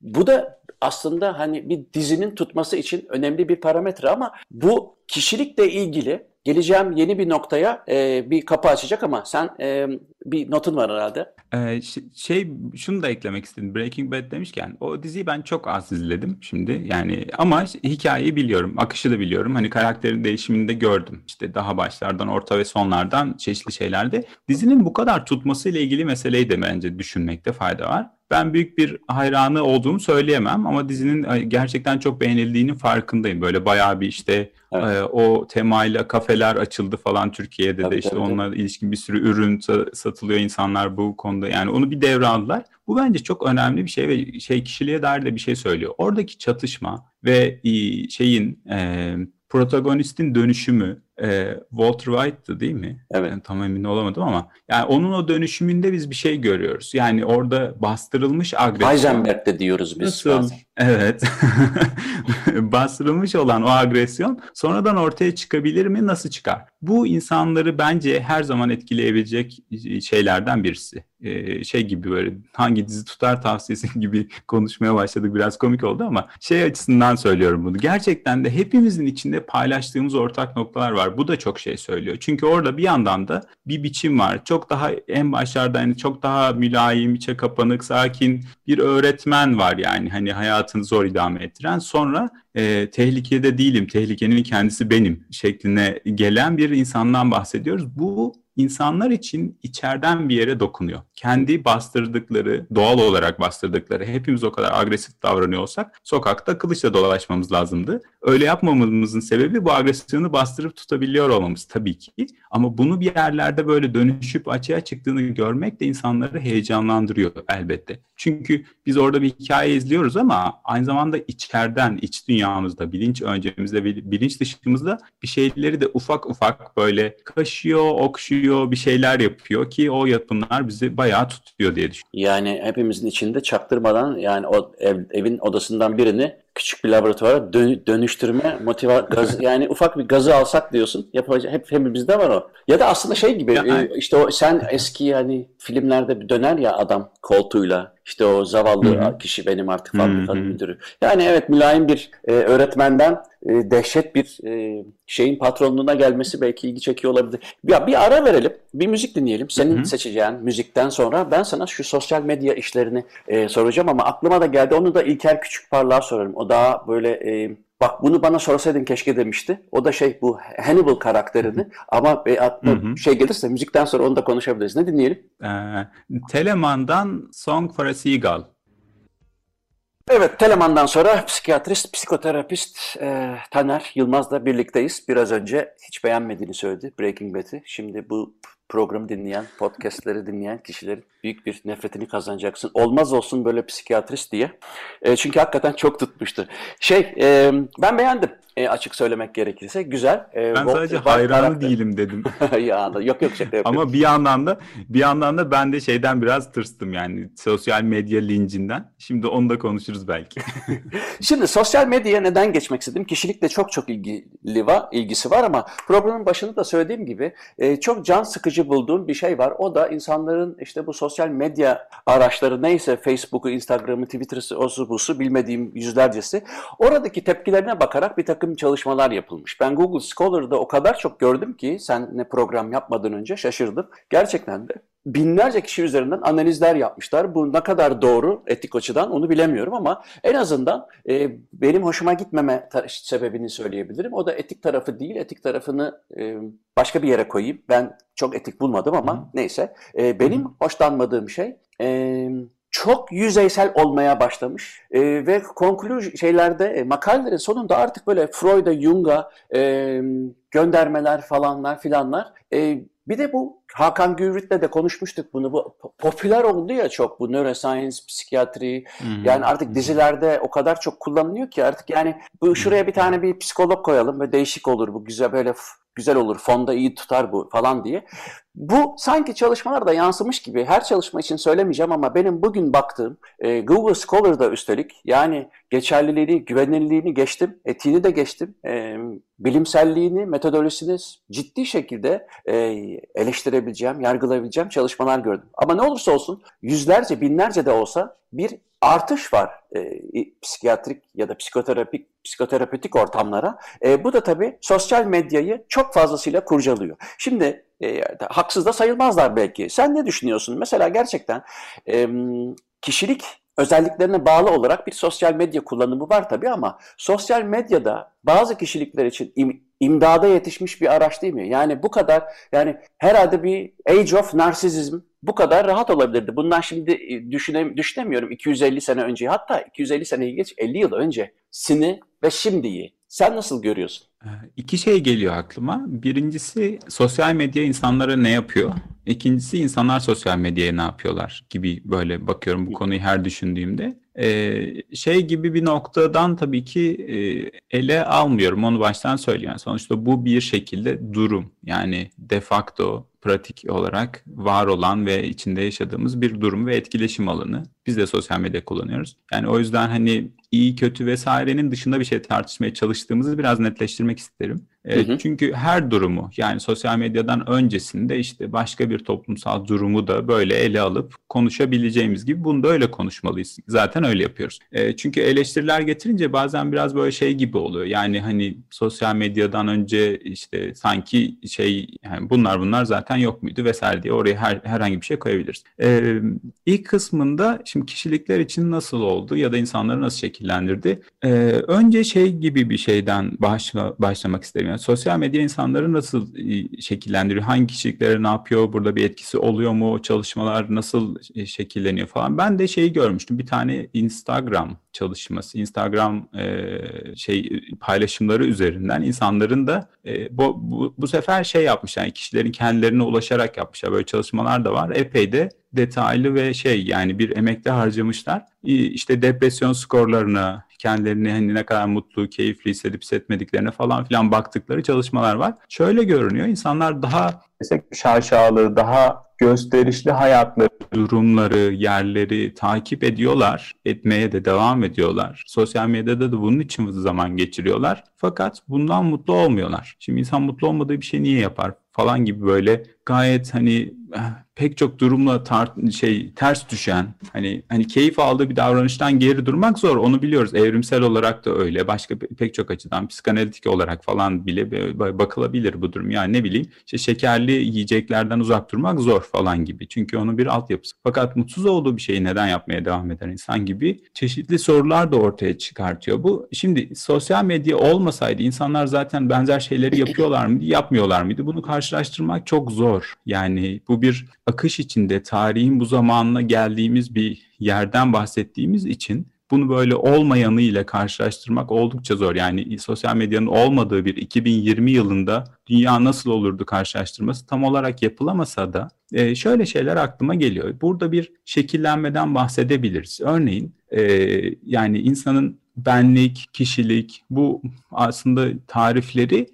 bu da aslında hani bir dizinin tutması için önemli bir parametre ama bu kişilikle ilgili geleceğim yeni bir noktaya bir kapı açacak ama sen bir notun var herhalde. Şunu da eklemek istedim. Breaking Bad demişken o diziyi ben çok az izledim şimdi yani ama hikayeyi biliyorum, akışı da biliyorum. Hani karakterin değişimini de gördüm. İşte daha başlardan, orta ve sonlardan çeşitli şeylerde. Dizinin bu kadar tutmasıyla ilgili meseleyi de bence düşünmekte fayda var. Ben büyük bir hayranı olduğumu söyleyemem ama dizinin gerçekten çok beğenildiğinin farkındayım. Böyle bayağı bir işte o temayla kafeler açıldı falan Türkiye'de de işte onunla ilişkin bir sürü ürün satılıyor insanlar bu konuda. Yani onu bir devraldılar. Bu bence çok önemli bir şey ve kişiliğe dair de bir şey söylüyor. Oradaki çatışma ve protagonistin dönüşümü Walter White'tı değil mi? Evet. Yani tam emin olamadım ama yani onun o dönüşümünde biz bir şey görüyoruz. Yani orada bastırılmış agresyon. Heisenberg'de diyoruz biz. Nasıl? Evet. Bastırılmış olan o agresyon sonradan ortaya çıkabilir mi? Nasıl çıkar? Bu insanları bence her zaman etkileyebilecek şeylerden birisi. Gibi böyle hangi dizi tutar tavsiyesi gibi konuşmaya başladık. Biraz komik oldu ama açısından söylüyorum bunu. Gerçekten de hepimizin içinde paylaştığımız ortak noktalar var. Bu da çok şey söylüyor. Çünkü orada bir yandan da bir biçim var. Çok daha en başlarda yani çok daha mülayim, içe kapanık, sakin bir öğretmen var yani. Hani hayatını zor idame ettiren. Sonra tehlikede değilim, tehlikenin kendisi benim şekline gelen bir insandan bahsediyoruz. Bu insanlar için içeriden bir yere dokunuyor. Kendi bastırdıkları, doğal olarak bastırdıkları, hepimiz o kadar agresif davranıyor olsak sokakta kılıçla dolaşmamız lazımdı. Öyle yapmamamızın sebebi bu agresyonu bastırıp tutabiliyor olmamız tabii ki. Ama bunu bir yerlerde böyle dönüşüp açığa çıktığını görmek de insanları heyecanlandırıyor elbette. Çünkü biz orada bir hikaye izliyoruz ama aynı zamanda içeriden, iç dünyamızda, bilinç öncemizde, bilinç dışımızda bir şeyleri de ufak ufak böyle kaşıyor, okşuyor, bir şeyler yapıyor ki o yapımlar bizi bayağı tutuyor diye düşünüyorum. Yani hepimizin içinde çaktırmadan, yani o evin odasından birini küçük bir laboratuvara dönüştürme motivasyonu, yani ufak bir gazı alsak diyorsun, yapacak, hepimizde var o. Ya da aslında şey gibi, işte o sen eski hani filmlerde döner ya adam koltuğuyla, işte o zavallı kişi benim artık fabrikanın müdürü. Yani evet, mülayim bir öğretmenden dehşet bir şeyin patronluğuna gelmesi belki ilgi çekiyor olabilir. Ya bir ara verelim, bir müzik dinleyelim. Senin seçeceğin müzikten sonra ben sana şu sosyal medya işlerini soracağım ama aklıma da geldi. Onu da İlker Küçükparlak'a sorarım. O daha böyle bak bunu bana sorsaydın keşke demişti. O da şey, bu Hannibal karakterini ama şey gelirse müzikten sonra onu da konuşabiliriz. Ne dinleyelim? Telemandan Song for a Seagull. Evet, Telemandan sonra psikiyatrist, psikoterapist Taner Yılmaz'la birlikteyiz. Biraz önce hiç beğenmediğini söyledi Breaking Bad'i. Şimdi bu programı dinleyen, podcastleri dinleyen kişilerin büyük bir nefretini kazanacaksın. Olmaz olsun böyle psikiyatrist diye. Çünkü hakikaten çok tutmuştu. Ben beğendim. Açık söylemek gerekirse güzel. Ben sadece hayranı karakter değilim dedim. Ya, yok şaka yapıyorum. Ama bir yandan da ben de şeyden biraz tırstım, yani sosyal medya lincinden. Şimdi onu da konuşuruz belki. Şimdi sosyal medyaya neden geçmek istedim? Kişilikle çok ilgisi var ama programın başında da söylediğim gibi çok can sıkıcı bulduğum bir şey var. O da insanların işte bu sosyal medya araçları, neyse Facebook'u, Instagram'ı, Twitter'ı, osu busu bilmediğim yüzlercesi. Oradaki tepkilerine bakarak bir takım çalışmalar yapılmış. Ben Google Scholar'da o kadar çok gördüm ki senle program yapmadan önce şaşırdım. Gerçekten de binlerce kişi üzerinden analizler yapmışlar. Bu ne kadar doğru etik açıdan onu bilemiyorum ama en azından benim hoşuma gitmeme sebebini söyleyebilirim. O da etik tarafı değil, etik tarafını başka bir yere koyayım. Ben çok etik bulmadım ama neyse. Benim hoşlanmadığım şey çok yüzeysel olmaya başlamış ve makalelerin sonunda artık böyle Freud'a, Jung'a göndermeler falanlar filanlar. Bir de bu Hakan Gürvit'le de konuşmuştuk bunu. Bu popüler oldu ya çok, bu neuroscience, psikiyatri. Yani artık dizilerde o kadar çok kullanılıyor ki artık, yani bu şuraya bir tane bir psikolog koyalım ve değişik olur bu, güzel böyle güzel olur, fonda iyi tutar bu falan diye. Bu sanki çalışmalarda yansımış gibi, her çalışma için söylemeyeceğim ama benim bugün baktığım Google Scholar'da üstelik, yani geçerliliğini, güvenilirliğini geçtim, etiğini de geçtim, bilimselliğini, metodolojisini ciddi şekilde eleştirebileceğim, yargılayabileceğim çalışmalar gördüm. Ama ne olursa olsun yüzlerce, binlerce de olsa bir artış var psikiyatrik ya da psikoterapötik ortamlara. Bu da tabii sosyal medyayı çok fazlasıyla kurcalıyor. Şimdi haksız da sayılmazlar belki. Sen ne düşünüyorsun? Mesela gerçekten kişilik özelliklerine bağlı olarak bir sosyal medya kullanımı var tabii ama sosyal medyada bazı kişilikler için imdada yetişmiş bir araç değil mi? Yani bu kadar, yani herhalde bir age of narsizm bu kadar rahat olabilirdi. Bundan şimdi düşünemiyorum 250 sene önce, hatta 250 seneyi geç, 50 yıl öncesini ve şimdiyi. Sen nasıl görüyorsun? İki şey geliyor aklıma. Birincisi sosyal medya insanlara ne yapıyor? İkincisi insanlar sosyal medyaya ne yapıyorlar gibi böyle bakıyorum bu konuyu her düşündüğümde. Şey gibi bir noktadan tabii ki ele almıyorum, onu baştan söyleyeyim. Yani sonuçta bu bir şekilde durum, yani de facto pratik olarak var olan ve içinde yaşadığımız bir durum ve etkileşim alanı. Biz de sosyal medya kullanıyoruz. Yani o yüzden hani iyi kötü vesairenin dışında bir şey tartışmaya çalıştığımızı biraz netleştirmek isterim. Çünkü her durumu, yani sosyal medyadan öncesinde işte başka bir toplumsal durumu da böyle ele alıp konuşabileceğimiz gibi bunu da öyle konuşmalıyız. Zaten öyle yapıyoruz. Çünkü eleştiriler getirince bazen biraz böyle şey gibi oluyor. Yani hani sosyal medyadan önce işte sanki şey, yani bunlar zaten zaten yok muydu vesaire diye oraya herhangi bir şey koyabiliriz. İlk kısmında şimdi kişilikler için nasıl oldu ya da insanları nasıl şekillendirdi? Önce şey gibi bir şeyden başlamak isterim. Yani sosyal medya insanları nasıl şekillendiriyor? Hangi kişiliklere ne yapıyor? Burada bir etkisi oluyor mu? O çalışmalar nasıl şekilleniyor falan. Ben de şeyi görmüştüm. Bir tane Instagram çalışması, Instagram paylaşımları üzerinden insanların da bu sefer şey yapmış, yani kişilerin kendilerine ulaşarak yapmışlar. Böyle çalışmalar da var. Epey de detaylı ve yani bir emekle harcamışlar. İşte depresyon skorlarına, kendilerini hani ne kadar mutlu, keyifli hissedip hissetmediklerine falan filan baktıkları çalışmalar var. Şöyle görünüyor, insanlar daha şaşalı, daha gösterişli hayatları, durumları, yerleri takip ediyorlar. Etmeye de devam ediyorlar. Sosyal medyada da bunun için zaman geçiriyorlar. Fakat bundan mutlu olmuyorlar. Şimdi insan mutlu olmadığı bir şey niye yapar falan gibi böyle gayet hani pek çok durumla ters düşen, hani keyif aldığı bir davranıştan geri durmak zor. Onu biliyoruz. Evrimsel olarak da öyle. Başka pek çok açıdan psikanalitik olarak falan bile bakılabilir bu durum. Yani ne bileyim şekerli yiyeceklerden uzak durmak zor falan gibi. Çünkü onun bir altyapısı. Fakat mutsuz olduğu bir şeyi neden yapmaya devam eder insan gibi çeşitli sorular da ortaya çıkartıyor bu. Şimdi sosyal medya olmasaydı insanlar zaten benzer şeyleri yapıyorlar mıydı, yapmıyorlar mıydı? Bunu karşılaştırmak çok zor. Yani bu bir akış içinde tarihin bu zamanına geldiğimiz bir yerden bahsettiğimiz için bunu böyle olmayanı ile karşılaştırmak oldukça zor. Yani sosyal medyanın olmadığı bir 2020 yılında dünya nasıl olurdu karşılaştırması tam olarak yapılamasa da şöyle şeyler aklıma geliyor. Burada bir şekillenmeden bahsedebiliriz. Örneğin yani insanın benlik, kişilik, bu aslında tarifleri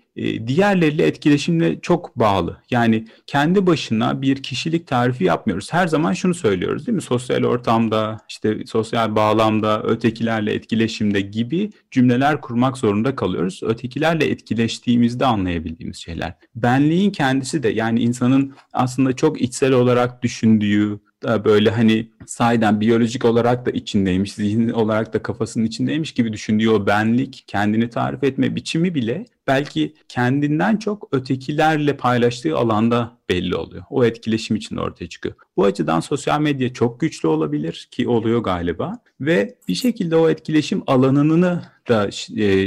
diğerleriyle etkileşimle çok bağlı. Yani kendi başına bir kişilik tarifi yapmıyoruz. Her zaman şunu söylüyoruz değil mi? Sosyal ortamda, işte sosyal bağlamda, ötekilerle etkileşimde gibi cümleler kurmak zorunda kalıyoruz. Ötekilerle etkileştiğimizde anlayabildiğimiz şeyler. Benliğin kendisi de yani insanın aslında çok içsel olarak düşündüğü, böyle hani sahiden biyolojik olarak da içindeymiş, zihin olarak da kafasının içindeymiş gibi düşündüğü o benlik, kendini tarif etme biçimi bile belki kendinden çok ötekilerle paylaştığı alanda belli oluyor. O etkileşim için ortaya çıkıyor. Bu açıdan sosyal medya çok güçlü olabilir ki oluyor galiba ve bir şekilde o etkileşim alanını da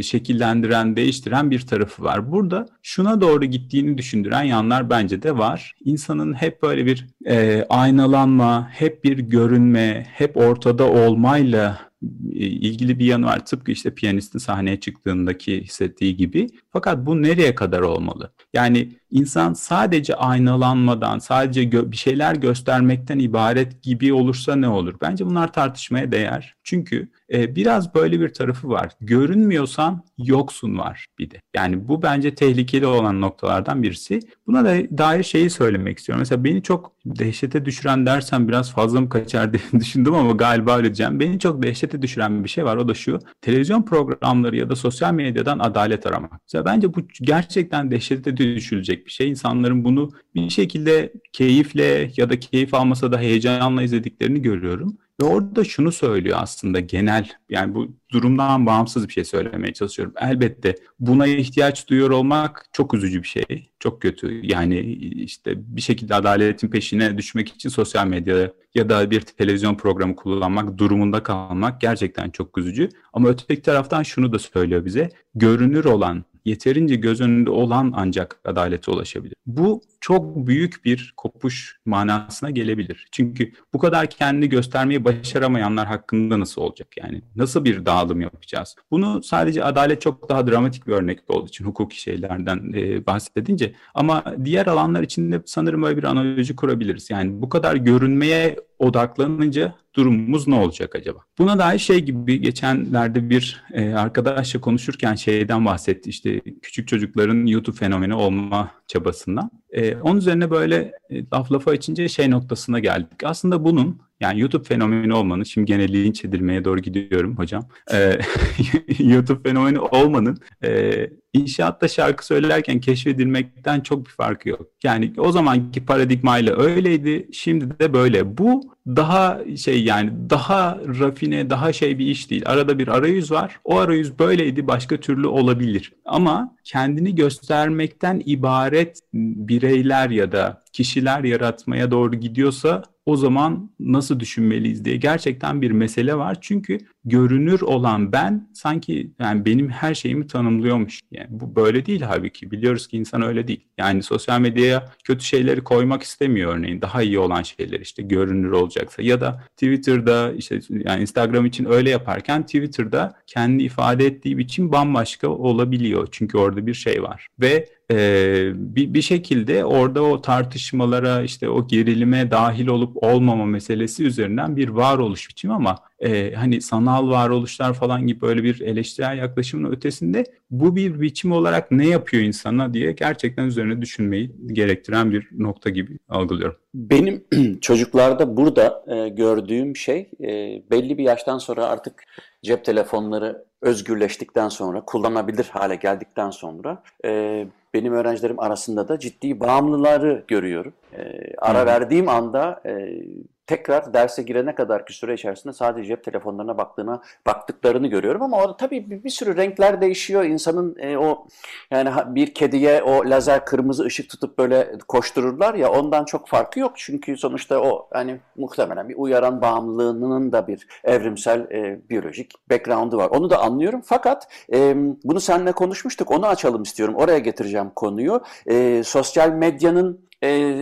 şekillendiren, değiştiren bir tarafı var. Burada şuna doğru gittiğini düşündüren yanlar bence de var. İnsanın hep böyle bir aynalanma, hep bir görünme, hep ortada olmayla ilgili bir yanı var. Tıpkı işte piyanistin sahneye çıktığındaki hissettiği gibi. Fakat bu nereye kadar olmalı? Yani insan sadece aynalanmadan, sadece bir şeyler göstermekten ibaret gibi olursa ne olur? Bence bunlar tartışmaya değer. Çünkü biraz böyle bir tarafı var. Görünmüyorsan yoksun var bir de. Yani bu bence tehlikeli olan noktalardan birisi. Buna da dair şeyi söylemek istiyorum. Mesela beni çok dehşete düşüren dersem biraz fazla mı kaçar diye düşündüm ama galiba öyle diyeceğim. Beni çok dehşete düşüren bir şey var. O da şu: televizyon programları ya da sosyal medyadan adalet aramak. Mesela bence bu gerçekten dehşete düşülecek bir şey. İnsanların bunu bir şekilde keyifle ya da keyif almasa da heyecanla izlediklerini görüyorum. Ve orada şunu söylüyor aslında genel, yani bu durumdan bağımsız bir şey söylemeye çalışıyorum. Elbette buna ihtiyaç duyuyor olmak çok üzücü bir şey, çok kötü. Yani işte bir şekilde adaletin peşine düşmek için sosyal medyada ya da bir televizyon programı kullanmak durumunda kalmak gerçekten çok üzücü. Ama öteki taraftan şunu da söylüyor bize: görünür olan, yeterince göz önünde olan ancak adalete ulaşabilir. Bu çok büyük bir kopuş manasına gelebilir. Çünkü bu kadar kendini göstermeyi başaramayanlar hakkında nasıl olacak? Yani nasıl bir dağılım yapacağız? Bunu sadece adalet çok daha dramatik bir örnek olduğu için hukuki şeylerden bahsedince, ama diğer alanlar için de sanırım böyle bir analoji kurabiliriz. Yani bu kadar görünmeye odaklanınca durumumuz ne olacak acaba? Buna dair gibi geçenlerde bir arkadaşla konuşurken şeyden bahsetti. İşte küçük çocukların YouTube fenomeni olma çabasından. Onun üzerine böyle laf lafa açınca noktasına geldik. Aslında bunun, yani YouTube fenomeni olmanın, şimdi gene linç edilmeye doğru gidiyorum hocam. YouTube fenomeni olmanın inşaatta şarkı söylerken keşfedilmekten çok bir farkı yok. Yani o zamanki paradigmayla öyleydi, şimdi de böyle. Bu daha şey, yani daha rafine, daha şey bir iş değil. Arada bir arayüz var. O arayüz böyleydi, başka türlü olabilir. Ama kendini göstermekten ibaret bireyler ya da kişiler yaratmaya doğru gidiyorsa o zaman nasıl düşünmeliyiz diye gerçekten bir mesele var. Çünkü görünür olan ben sanki yani benim her şeyimi tanımlıyormuş. Yani bu böyle değil halbuki. Biliyoruz ki insan öyle değil. Yani sosyal medyaya kötü şeyleri koymak istemiyor örneğin. Daha iyi olan şeyler işte görünür olacaksa ya da Twitter'da işte yani Instagram için öyle yaparken Twitter'da kendi ifade ettiği biçim bambaşka olabiliyor. Çünkü orada bir şey var. Ve bir şekilde orada o tartışmalara işte o gerilime dahil olup olmama meselesi üzerinden bir varoluş biçimi ama hani sanal varoluşlar falan gibi böyle bir eleştirel yaklaşımın ötesinde bu bir biçim olarak ne yapıyor insana diye gerçekten üzerine düşünmeyi gerektiren bir nokta gibi algılıyorum. Benim çocuklarda burada gördüğüm şey belli bir yaştan sonra artık cep telefonları özgürleştikten sonra, kullanabilir hale geldikten sonra benim öğrencilerim arasında da ciddi bağımlıları görüyorum. Ara verdiğim anda tekrar derse girene kadarki süre içerisinde sadece cep telefonlarına baktıklarını görüyorum. Ama orada tabii bir sürü renkler değişiyor. İnsanın o yani bir kediye o lazer kırmızı ışık tutup böyle koştururlar ya, ondan çok farkı yok. Çünkü sonuçta o hani muhtemelen bir uyaran bağımlılığının da bir evrimsel biyolojik background'u var. Onu da anlıyorum. Fakat bunu seninle konuşmuştuk. Onu açalım istiyorum. Oraya getireceğim konuyu. Sosyal medyanın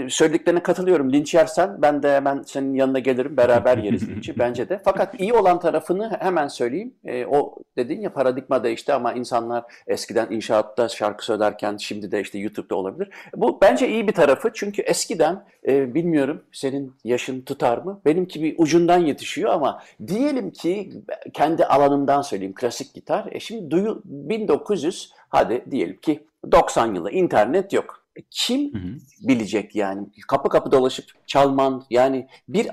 söylediklerine katılıyorum. Linç yersen ben de hemen senin yanına gelirim. Beraber yeriz linçi. Bence de. Fakat iyi olan tarafını hemen söyleyeyim. O dediğin ya, paradigma değişti ama insanlar eskiden inşaatta şarkı söylerken şimdi de işte YouTube'da olabilir. Bu bence iyi bir tarafı. Çünkü eskiden bilmiyorum senin yaşın tutar mı? Benimki bir ucundan yetişiyor ama diyelim ki kendi alanımdan söyleyeyim. Klasik gitar. Şimdi 1900 hadi diyelim ki 90 yılı internet yok. Kim bilecek yani? Kapı kapı dolaşıp çalman, yani bir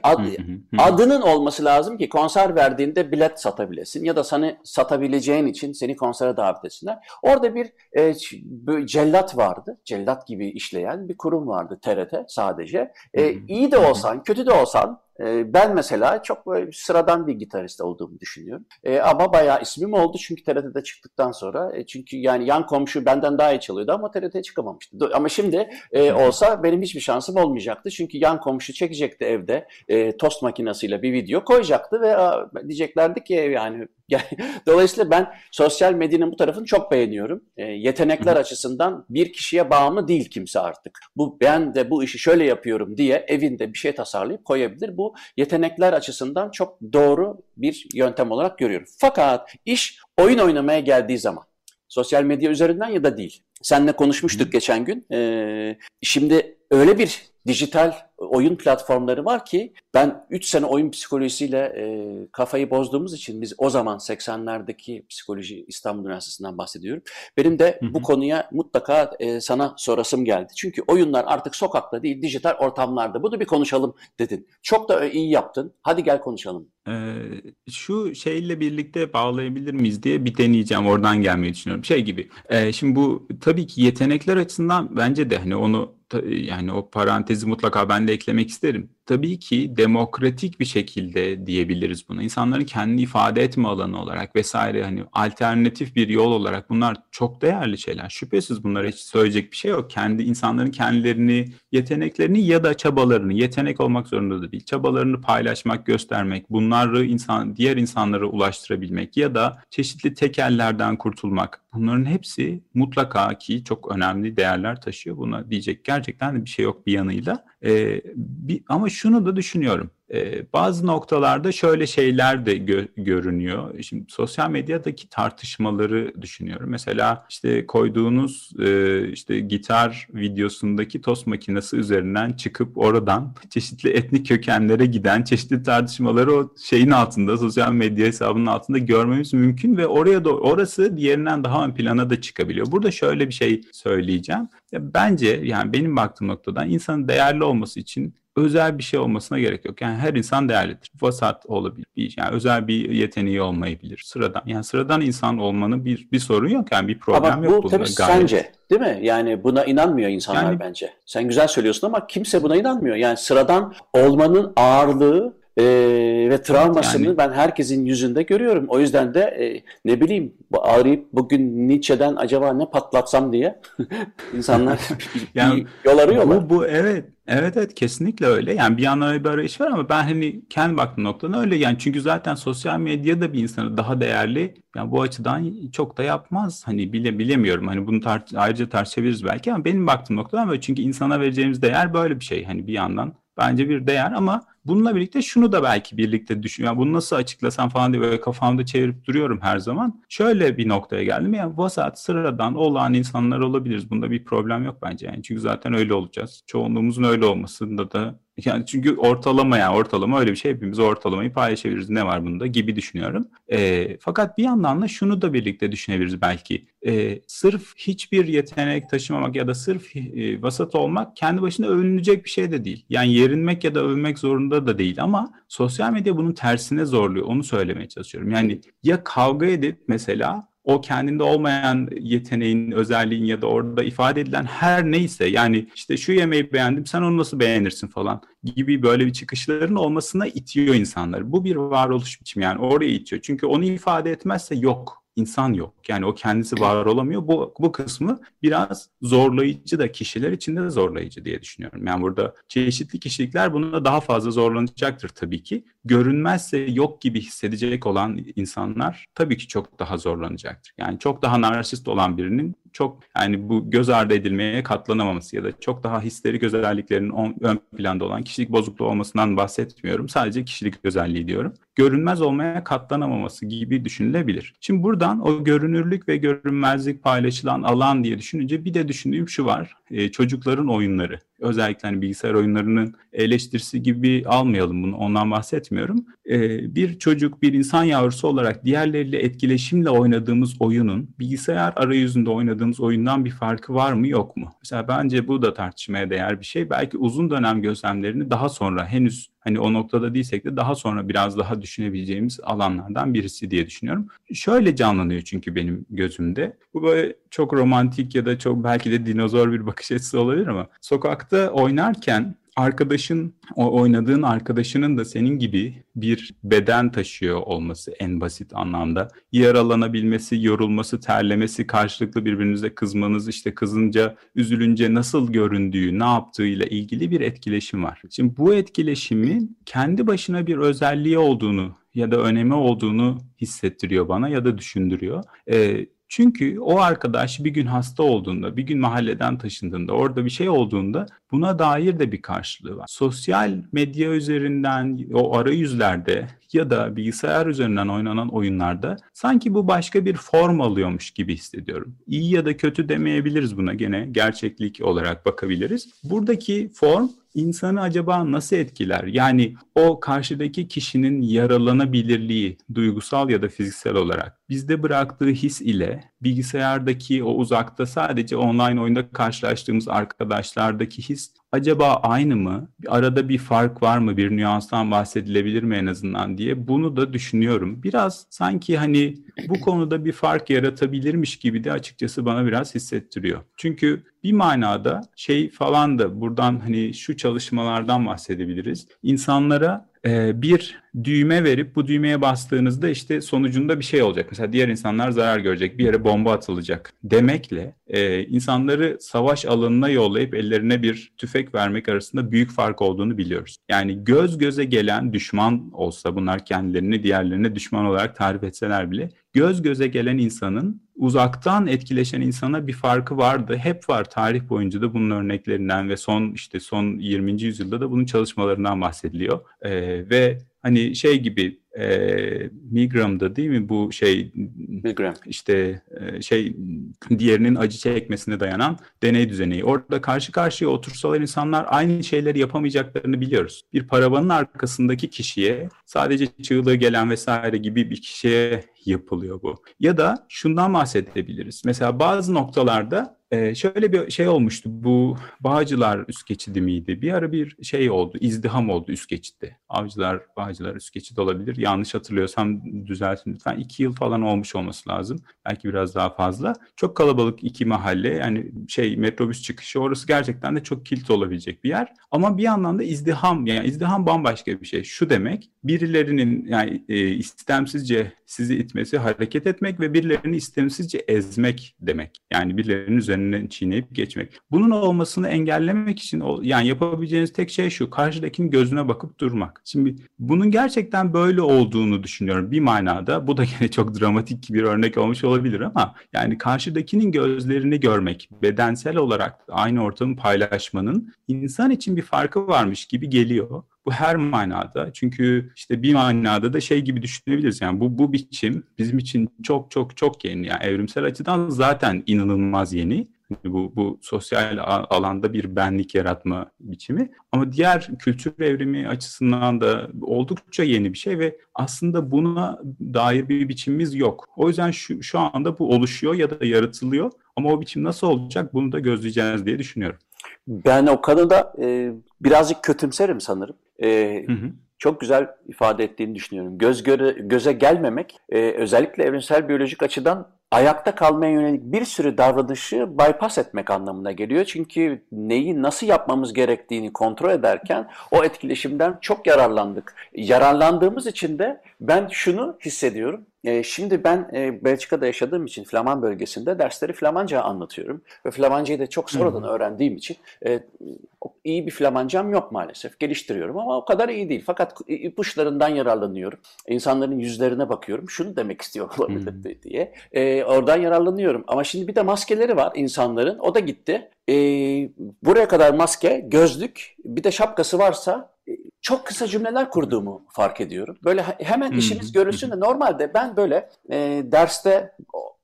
adının olması lazım ki konser verdiğinde bilet satabilesin ya da seni satabileceğin için seni konsere davet etsinler. Orada bir cellat vardı. Cellat gibi işleyen bir kurum vardı, TRT sadece. İyi de olsan, kötü de olsan, ben mesela çok böyle sıradan bir gitarist olduğumu düşünüyorum. Ama bayağı ismim oldu çünkü TRT'de çıktıktan sonra. Çünkü yani yan komşu benden daha iyi çalıyordu ama TRT'ye çıkamamıştı. Ama şimdi olsa benim hiçbir şansım olmayacaktı. Çünkü yan komşu çekecekti evde tost makinesiyle bir video koyacaktı ve diyeceklerdi ki yani... Dolayısıyla ben sosyal medyanın bu tarafını çok beğeniyorum. Yetenekler açısından bir kişiye bağımlı değil kimse artık. Bu ben de bu işi şöyle yapıyorum diye evinde bir şey tasarlayıp koyabilir. Bu yetenekler açısından çok doğru bir yöntem olarak görüyorum. Fakat iş oyun oynamaya geldiği zaman, sosyal medya üzerinden ya da değil. Seninle konuşmuştuk geçen gün. Şimdi öyle bir dijital oyun platformları var ki ben 3 sene oyun psikolojisiyle kafayı bozduğumuz için, biz o zaman 80'lerdeki psikoloji İstanbul Üniversitesi'nden bahsediyorum. Benim de bu konuya mutlaka sana sorasım geldi. Çünkü oyunlar artık sokakta değil, dijital ortamlarda. Bunu bir konuşalım dedin. Çok da iyi yaptın. Hadi gel konuşalım. Şu şeyle birlikte bağlayabilir miyiz diye bir deneyeceğim. Oradan gelmeyi düşünüyorum. Şey gibi. Şimdi bu tabii ki yetenekler açısından bence de hani onu yani o parantezi mutlaka ben de eklemek isterim. Tabii ki demokratik bir şekilde diyebiliriz buna. İnsanların kendini ifade etme alanı olarak vesaire, hani alternatif bir yol olarak bunlar çok değerli şeyler. Şüphesiz bunlara hiç söyleyecek bir şey yok. İnsanların kendilerini, yeteneklerini ya da çabalarını, yetenek olmak zorunda da değil, çabalarını paylaşmak, göstermek, bunları diğer insanlara ulaştırabilmek ya da çeşitli tekellerden kurtulmak. Bunların hepsi mutlaka ki çok önemli değerler taşıyor. Buna diyecek gerçekten de bir şey yok bir yanıyla. Ama şunu da düşünüyorum. Bazı noktalarda şöyle şeyler de görünüyor. Şimdi sosyal medyadaki tartışmaları düşünüyorum. Mesela işte koyduğunuz işte gitar videosundaki tost makinesi üzerinden çıkıp oradan çeşitli etnik kökenlere giden çeşitli tartışmaları o şeyin altında, sosyal medya hesabının altında görmemiz mümkün ve orası diğerinden daha ön plana da çıkabiliyor. Burada şöyle bir şey söyleyeceğim. Bence yani benim baktığım noktadan insanın değerli olması için özel bir şey olmasına gerek yok. Yani her insan değerlidir. Vasat olabilir. Yani özel bir yeteneği olmayabilir. Sıradan. Yani sıradan insan olmanın bir sorun yok. Yani bir problem ama yok. Ama bu tabii sence değil mi? Yani buna inanmıyor insanlar yani, bence. Sen güzel söylüyorsun ama kimse buna inanmıyor. Yani sıradan olmanın ağırlığı Ve travmasını yani, ben herkesin yüzünde görüyorum. O yüzden de ne bileyim arayıp bugün Nietzsche'den acaba ne patlatsam diye insanlar yani, yol arıyorlar. Evet, kesinlikle öyle. Yani bir yandan öyle bir arayış var ama ben hani kendi baktığım noktadan öyle. Yani çünkü zaten sosyal medya da bir insana daha değerli. Yani bu açıdan çok da yapmaz. Hani bilemiyorum. Hani bunu ayrıca tartışabiliriz belki ama benim baktığım noktadan böyle. Çünkü insana vereceğimiz değer böyle bir şey. Hani bir yandan bence bir değer ama bununla birlikte şunu da belki birlikte düşünüyorum. Yani bunu nasıl açıklasam falan diye böyle kafamda çevirip duruyorum her zaman. Şöyle bir noktaya geldim. Yani vasat, sıradan, olağan insanlar olabiliriz. Bunda bir problem yok bence. Yani çünkü zaten öyle olacağız. Çoğunluğumuzun öyle olmasında da. Yani çünkü ortalama öyle bir şey. Hepimiz ortalamayı paylaşabiliriz. Ne var bunda gibi düşünüyorum. Fakat bir yandan da şunu da birlikte düşünebiliriz belki. Sırf hiçbir yetenek taşımamak ya da sırf vasat olmak kendi başına övünülecek bir şey de değil. Yani yerinmek ya da övünmek zorunda da değil ama sosyal medya bunun tersine zorluyor. Onu söylemeye çalışıyorum. Yani ya kavga edip mesela o kendinde olmayan yeteneğin, özelliğin ya da orada ifade edilen her neyse, yani işte şu yemeği beğendim, sen onu nasıl beğenirsin falan gibi böyle bir çıkışların olmasına itiyor insanlar. Bu bir varoluş biçimi, yani oraya itiyor. Çünkü onu ifade etmezse yok. İnsan yok. Yani o kendisi var olamıyor. Bu kısmı biraz zorlayıcı da, kişiler için de zorlayıcı diye düşünüyorum. Yani burada çeşitli kişilikler buna daha fazla zorlanacaktır tabii ki. Görünmezse yok gibi hissedecek olan insanlar tabii ki çok daha zorlanacaktır. Yani çok daha narsist olan birinin çok, yani bu göz ardı edilmeye katlanamaması ya da çok daha histerik özelliklerinin ön planda olan kişilik bozukluğu olmasından bahsetmiyorum. Sadece kişilik özelliği diyorum. Görünmez olmaya katlanamaması gibi düşünülebilir. Şimdi buradan o görünürlük ve görünmezlik paylaşılan alan diye düşününce bir de düşündüğüm şu var. Çocukların oyunları. Özellikle hani bilgisayar oyunlarının eleştirisi gibi almayalım bunu, ondan bahsetmiyorum. Bir çocuk, bir insan yavrusu olarak diğerleriyle etkileşimle oynadığımız oyunun bilgisayar arayüzünde oynadığımız oyundan bir farkı var mı, yok mu? Mesela bence bu da tartışmaya değer bir şey. Belki uzun dönem gözlemlerini daha sonra, henüz hani o noktada değilsek de daha sonra biraz daha düşünebileceğimiz alanlardan birisi diye düşünüyorum. Şöyle canlanıyor çünkü benim gözümde. Bu böyle çok romantik ya da çok belki de dinozor bir bakış açısı olabilir ama sokakta oynarken oynadığın arkadaşının da senin gibi bir beden taşıyor olması, en basit anlamda yaralanabilmesi, yorulması, terlemesi, karşılıklı birbirinize kızmanız, işte kızınca, üzülünce nasıl göründüğü, ne yaptığıyla ilgili bir etkileşim var. Şimdi bu etkileşimin kendi başına bir özelliği olduğunu ya da önemi olduğunu hissettiriyor bana ya da düşündürüyor. Çünkü o arkadaş bir gün hasta olduğunda, bir gün mahalleden taşındığında, orada bir şey olduğunda buna dair de bir karşılığı var. Sosyal medya üzerinden, o arayüzlerde ya da bilgisayar üzerinden oynanan oyunlarda sanki bu başka bir form alıyormuş gibi hissediyorum. İyi ya da kötü demeyebiliriz buna, gene gerçeklik olarak bakabiliriz. Buradaki form insanı acaba nasıl etkiler? Yani o karşıdaki kişinin yaralanabilirliği, duygusal ya da fiziksel olarak bizde bıraktığı his ile bilgisayardaki o uzakta sadece online oyunda karşılaştığımız arkadaşlardaki his acaba aynı mı? Arada bir fark var mı? Bir nüanstan bahsedilebilir mi en azından diye bunu da düşünüyorum. Biraz sanki hani bu konuda bir fark yaratabilirmiş gibi de açıkçası bana biraz hissettiriyor. Çünkü bir manada şey falan da buradan hani şu çalışmalardan bahsedebiliriz. İnsanlara bir düğme verip bu düğmeye bastığınızda işte sonucunda bir şey olacak. Mesela diğer insanlar zarar görecek, bir yere bomba atılacak demekle insanları savaş alanına yollayıp ellerine bir tüfek vermek arasında büyük fark olduğunu biliyoruz. Yani göz göze gelen düşman olsa, bunlar kendilerini diğerlerine düşman olarak tarif etseler bile, göz göze gelen insanın uzaktan etkileşen insana bir farkı vardı. Hep var, tarih boyunca da bunun örneklerinden ve son 20. yüzyılda da bunun çalışmalarından bahsediliyor. Ve hani şey gibi Migram'da değil mi bu şey, Migram işte diğerinin acı çekmesine dayanan deney düzeneği. Orada karşı karşıya otursalar insanlar aynı şeyleri yapamayacaklarını biliyoruz. Bir paravanın arkasındaki kişiye, sadece çığlığı gelen vesaire gibi bir kişiye yapılıyor bu. Ya da şundan bahsedebiliriz. Mesela bazı noktalarda Şöyle bir şey olmuştu, bu Bağcılar üst geçidi miydi? Bir ara bir şey oldu, izdiham oldu üst geçitte. Avcılar, Bağcılar üst geçidi olabilir. Yanlış hatırlıyorsam düzeltin lütfen. 2 yıl falan olmuş olması lazım. Belki biraz daha fazla. Çok kalabalık 2 mahalle, yani şey, metrobüs çıkışı, orası gerçekten de çok kilit olabilecek bir yer. Ama bir yandan da izdiham, yani izdiham bambaşka bir şey. Şu demek, birilerinin yani istemsizce sizi itmesi, hareket etmek ve birilerini istemsizce ezmek demek. Yani birilerinin üzerine çiğneyip geçmek. Bunun olmasını engellemek için yani yapabileceğiniz tek şey şu: karşıdakinin gözüne bakıp durmak. Şimdi bunun gerçekten böyle olduğunu düşünüyorum bir manada. Bu da yine çok dramatik bir örnek olmuş olabilir ama yani karşıdakinin gözlerini görmek, bedensel olarak aynı ortamı paylaşmanın insan için bir farkı varmış gibi geliyor. Bu her manada, çünkü işte bir manada da şey gibi düşünebiliriz, yani bu biçim bizim için çok çok çok yeni, yani evrimsel açıdan zaten inanılmaz yeni. Bu sosyal alanda bir benlik yaratma biçimi. Ama diğer kültür evrimi açısından da oldukça yeni bir şey ve aslında buna dair bir biçimimiz yok. O yüzden şu anda bu oluşuyor ya da yaratılıyor ama o biçim nasıl olacak, bunu da gözleyeceğiz diye düşünüyorum. Ben o konuda birazcık kötümserim sanırım. Çok güzel ifade ettiğini düşünüyorum. Göze gelmemek özellikle evrensel biyolojik açıdan ayakta kalmaya yönelik bir sürü davranışı bypass etmek anlamına geliyor. Çünkü neyi nasıl yapmamız gerektiğini kontrol ederken o etkileşimden çok yararlandık. Yararlandığımız için de ben şunu hissediyorum. Şimdi ben Belçika'da yaşadığım için Flaman bölgesinde dersleri Flamanca anlatıyorum. Ve Flamancayı da çok sonradan öğrendiğim için iyi bir Flamancam yok maalesef. Geliştiriyorum ama o kadar iyi değil. Fakat ipuçlarından yararlanıyorum. İnsanların yüzlerine bakıyorum. Şunu demek istiyor olabilir diye. Oradan yararlanıyorum. Ama şimdi bir de maskeleri var insanların. O da gitti. Buraya kadar maske, gözlük, bir de şapkası varsa... Çok kısa cümleler kurduğumu fark ediyorum. Böyle hemen işimiz görülsün de, normalde ben böyle derste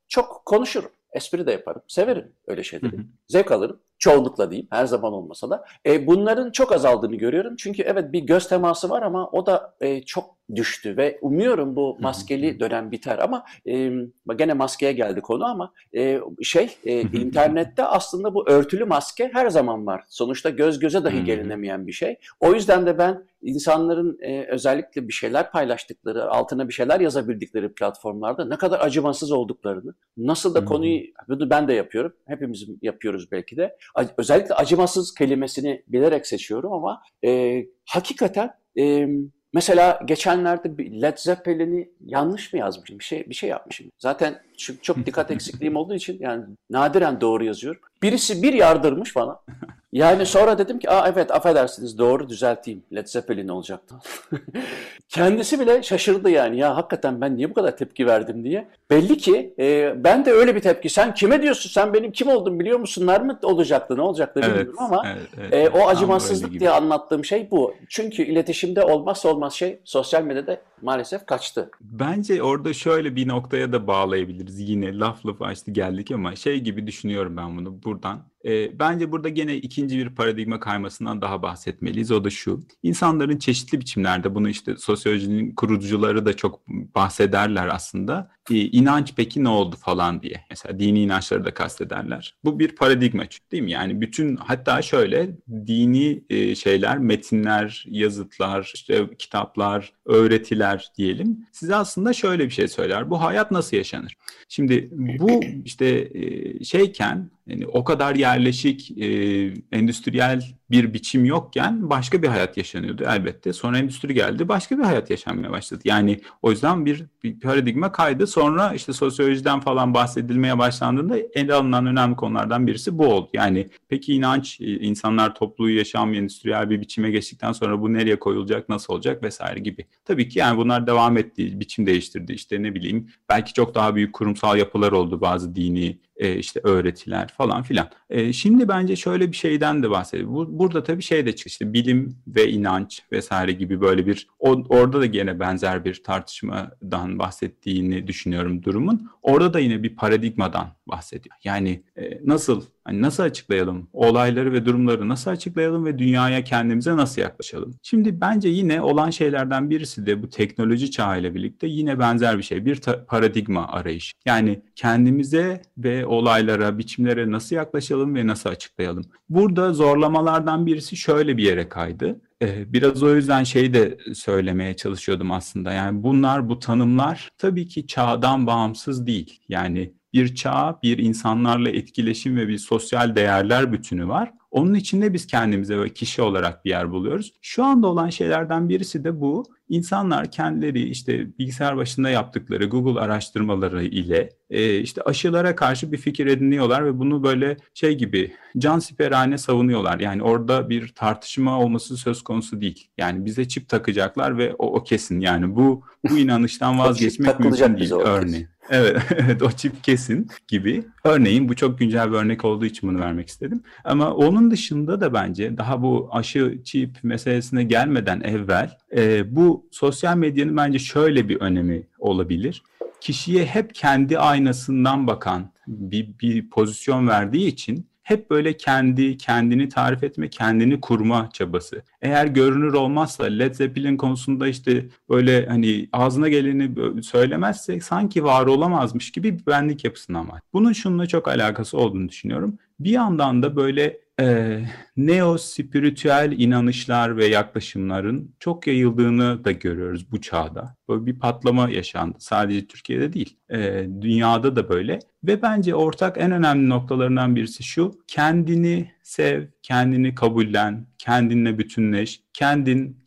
çok konuşurum. Espri de yaparım. Severim öyle şeyleri. Zevk alırım. Çoğunlukla diyeyim. Her zaman olmasa da. Bunların çok azaldığını görüyorum. Çünkü evet, bir göz teması var ama o da çok düştü ve umuyorum bu maskeli dönem biter ama gene maskeye geldi konu ama internette aslında bu örtülü maske her zaman var. Sonuçta göz göze dahi gelinemeyen bir şey. O yüzden de ben insanların özellikle bir şeyler paylaştıkları, altına bir şeyler yazabildikleri platformlarda ne kadar acımasız olduklarını, nasıl da konuyu, bunu ben de yapıyorum, hepimiz yapıyoruz belki de. Özellikle acımasız kelimesini bilerek seçiyorum ama hakikaten... Mesela geçenlerde Led Zeppelin'i yanlış mı yazmışım? Bir şey yapmışım. Zaten çok dikkat eksikliğim olduğu için yani nadiren doğru yazıyorum. Birisi yardırmış bana. Yani sonra dedim ki, "Aa evet, affedersiniz, doğru, düzelteyim. Led Zeppelin olacaktı." Kendisi bile şaşırdı yani. Ya hakikaten ben niye bu kadar tepki verdim diye. Belli ki ben de öyle bir tepki. Sen kime diyorsun? Sen benim kim oldum biliyor musunlar mı olacaktı? Ne olacaktı bilmiyorum ama o acımasızlık diye anlattığım şey bu. Çünkü iletişimde olmazsa olmaz şey sosyal medyada maalesef kaçtı. Bence orada şöyle bir noktaya da bağlayabiliriz. Yine laf açtı geldik ama şey gibi düşünüyorum ben bunu buradan. Bence burada gene ikinci bir paradigma kaymasından daha bahsetmeliyiz. O da şu: İnsanların çeşitli biçimlerde, bunu işte sosyolojinin kurucuları da çok bahsederler aslında. İnanç peki ne oldu falan diye. Mesela dini inançları da kastederler. Bu bir paradigma değil mi? Yani bütün, hatta şöyle dini şeyler, metinler, yazıtlar, işte kitaplar, öğretiler diyelim. Size aslında şöyle bir şey söyler: bu hayat nasıl yaşanır? Şimdi bu işte şeyken, yani o kadar yerleşik, endüstriyel bir biçim yokken başka bir hayat yaşanıyordu elbette. Sonra endüstri geldi, başka bir hayat yaşanmaya başladı. Yani o yüzden bir paradigma kaydı. Sonra işte sosyolojiden falan bahsedilmeye başlandığında ele alınan önemli konulardan birisi bu oldu. Yani peki inanç, insanlar topluluğu, yaşam endüstriyel bir biçime geçtikten sonra bu nereye koyulacak, nasıl olacak vesaire gibi. Tabii ki yani bunlar devam etti, biçim değiştirdi. İşte ne bileyim, belki çok daha büyük kurumsal yapılar oldu, bazı dini işte öğretiler falan filan. Şimdi bence şöyle bir şeyden de bahsedelim. Burada tabii şey de çıktı, işte bilim ve inanç vesaire gibi böyle bir, orada da gene benzer bir tartışmadan bahsettiğini düşünüyorum durumun. Orada da yine bir paradigmadan bahsediyor. Yani nasıl, hani nasıl açıklayalım? Olayları ve durumları nasıl açıklayalım ve dünyaya, kendimize nasıl yaklaşalım? Şimdi bence yine olan şeylerden birisi de bu teknoloji çağıyla birlikte yine benzer bir şey. Bir paradigma arayışı. Yani kendimize ve olaylara, biçimlere nasıl yaklaşalım ve nasıl açıklayalım? Burada zorlamalardan birisi şöyle bir yere kaydı. Biraz o yüzden şeyi de söylemeye çalışıyordum aslında. Yani bunlar, bu tanımlar tabii ki çağdan bağımsız değil. Yani bir çağ, bir insanlarla etkileşim ve bir sosyal değerler bütünü var. Onun içinde biz kendimize ve kişi olarak bir yer buluyoruz. Şu anda olan şeylerden birisi de bu. İnsanlar kendileri işte bilgisayar başında yaptıkları Google araştırmaları ile işte aşılara karşı bir fikir ediniyorlar ve bunu böyle şey gibi cansiperane savunuyorlar. Yani orada bir tartışma olması söz konusu değil. Yani bize çip takacaklar ve o kesin. Yani bu inanıştan vazgeçmek mümkün değil örneğin. Evet, evet, o çip kesin gibi. Örneğin bu çok güncel bir örnek olduğu için bunu vermek istedim. Ama onun dışında da bence daha bu aşı çip meselesine gelmeden evvel bu sosyal medyanın bence şöyle bir önemi olabilir. Kişiye hep kendi aynasından bakan bir pozisyon verdiği için hep böyle kendini tarif etme, kendini kurma çabası. Eğer görünür olmazsa, Led Zeppelin konusunda işte böyle hani ağzına geleni söylemezse sanki var olamazmış gibi bir benlik yapısından var. Bunun şununla çok alakası olduğunu düşünüyorum. Bir yandan da böyle neo-spiritüel inanışlar ve yaklaşımların çok yayıldığını da görüyoruz bu çağda. Böyle bir patlama yaşandı. Sadece Türkiye'de değil, dünyada da böyle. Ve bence ortak en önemli noktalarından birisi şu: kendini sev, kendini kabullen, kendinle bütünleş, kendin.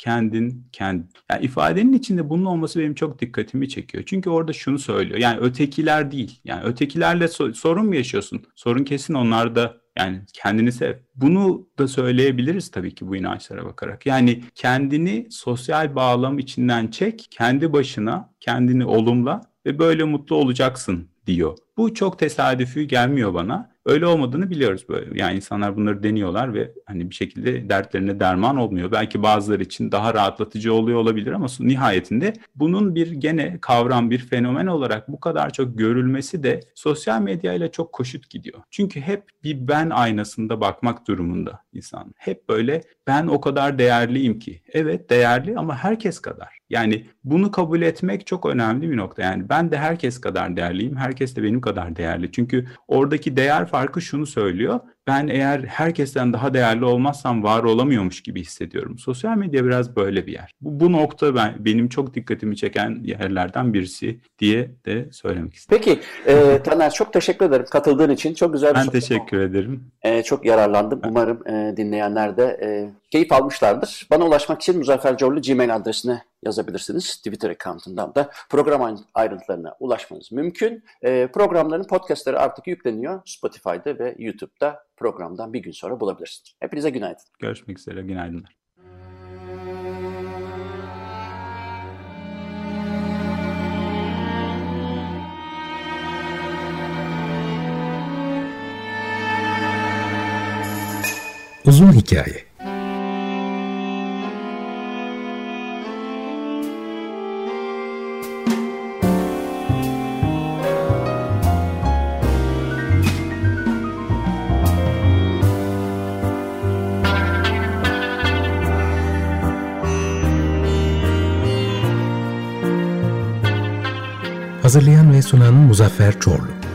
Yani ifadenin içinde bunun olması benim çok dikkatimi çekiyor. Çünkü orada şunu söylüyor, yani ötekiler değil. Yani ötekilerle sorun mu yaşıyorsun? Sorun kesin onlarda. Yani kendini sev. Bunu da söyleyebiliriz tabii ki bu inançlara bakarak. Yani kendini sosyal bağlam içinden çek, kendi başına, kendini olumla ve böyle mutlu olacaksın diyor. Bu çok tesadüfi gelmiyor bana. Öyle olmadığını biliyoruz böyle. Yani insanlar bunları deniyorlar ve hani bir şekilde dertlerine derman olmuyor. Belki bazıları için daha rahatlatıcı oluyor olabilir ama nihayetinde bunun bir gene kavram, bir fenomen olarak bu kadar çok görülmesi de sosyal medyayla çok koşut gidiyor. Çünkü hep bir ben aynasında bakmak durumunda insan. Hep böyle ben o kadar değerliyim ki. Evet, değerli ama herkes kadar. Yani bunu kabul etmek çok önemli bir nokta. Yani ben de herkes kadar değerliyim, herkes de benim kadar değerli. Çünkü oradaki değer farkı şunu söylüyor: ben eğer herkesten daha değerli olmazsam var olamıyormuş gibi hissediyorum. Sosyal medya biraz böyle bir yer. Bu nokta benim çok dikkatimi çeken yerlerden birisi diye de söylemek istedim. Peki Taner, çok teşekkür ederim katıldığın için. Çok güzel bir sohbet. Ben teşekkür ederim. Çok yararlandım. Umarım dinleyenler de keyif almışlardır. Bana ulaşmak için Muzaffer Çorlu Gmail adresine yazabilirsiniz. Twitter account'ından da program ayrıntılarına ulaşmanız mümkün. Programların podcastları artık yükleniyor. Spotify'da ve YouTube'da programdan bir gün sonra bulabilirsiniz. Hepinize günaydın. Görüşmek üzere, günaydınlar. Uzun hikaye. Hazırlayan ve sunan Muzaffer Çorlu.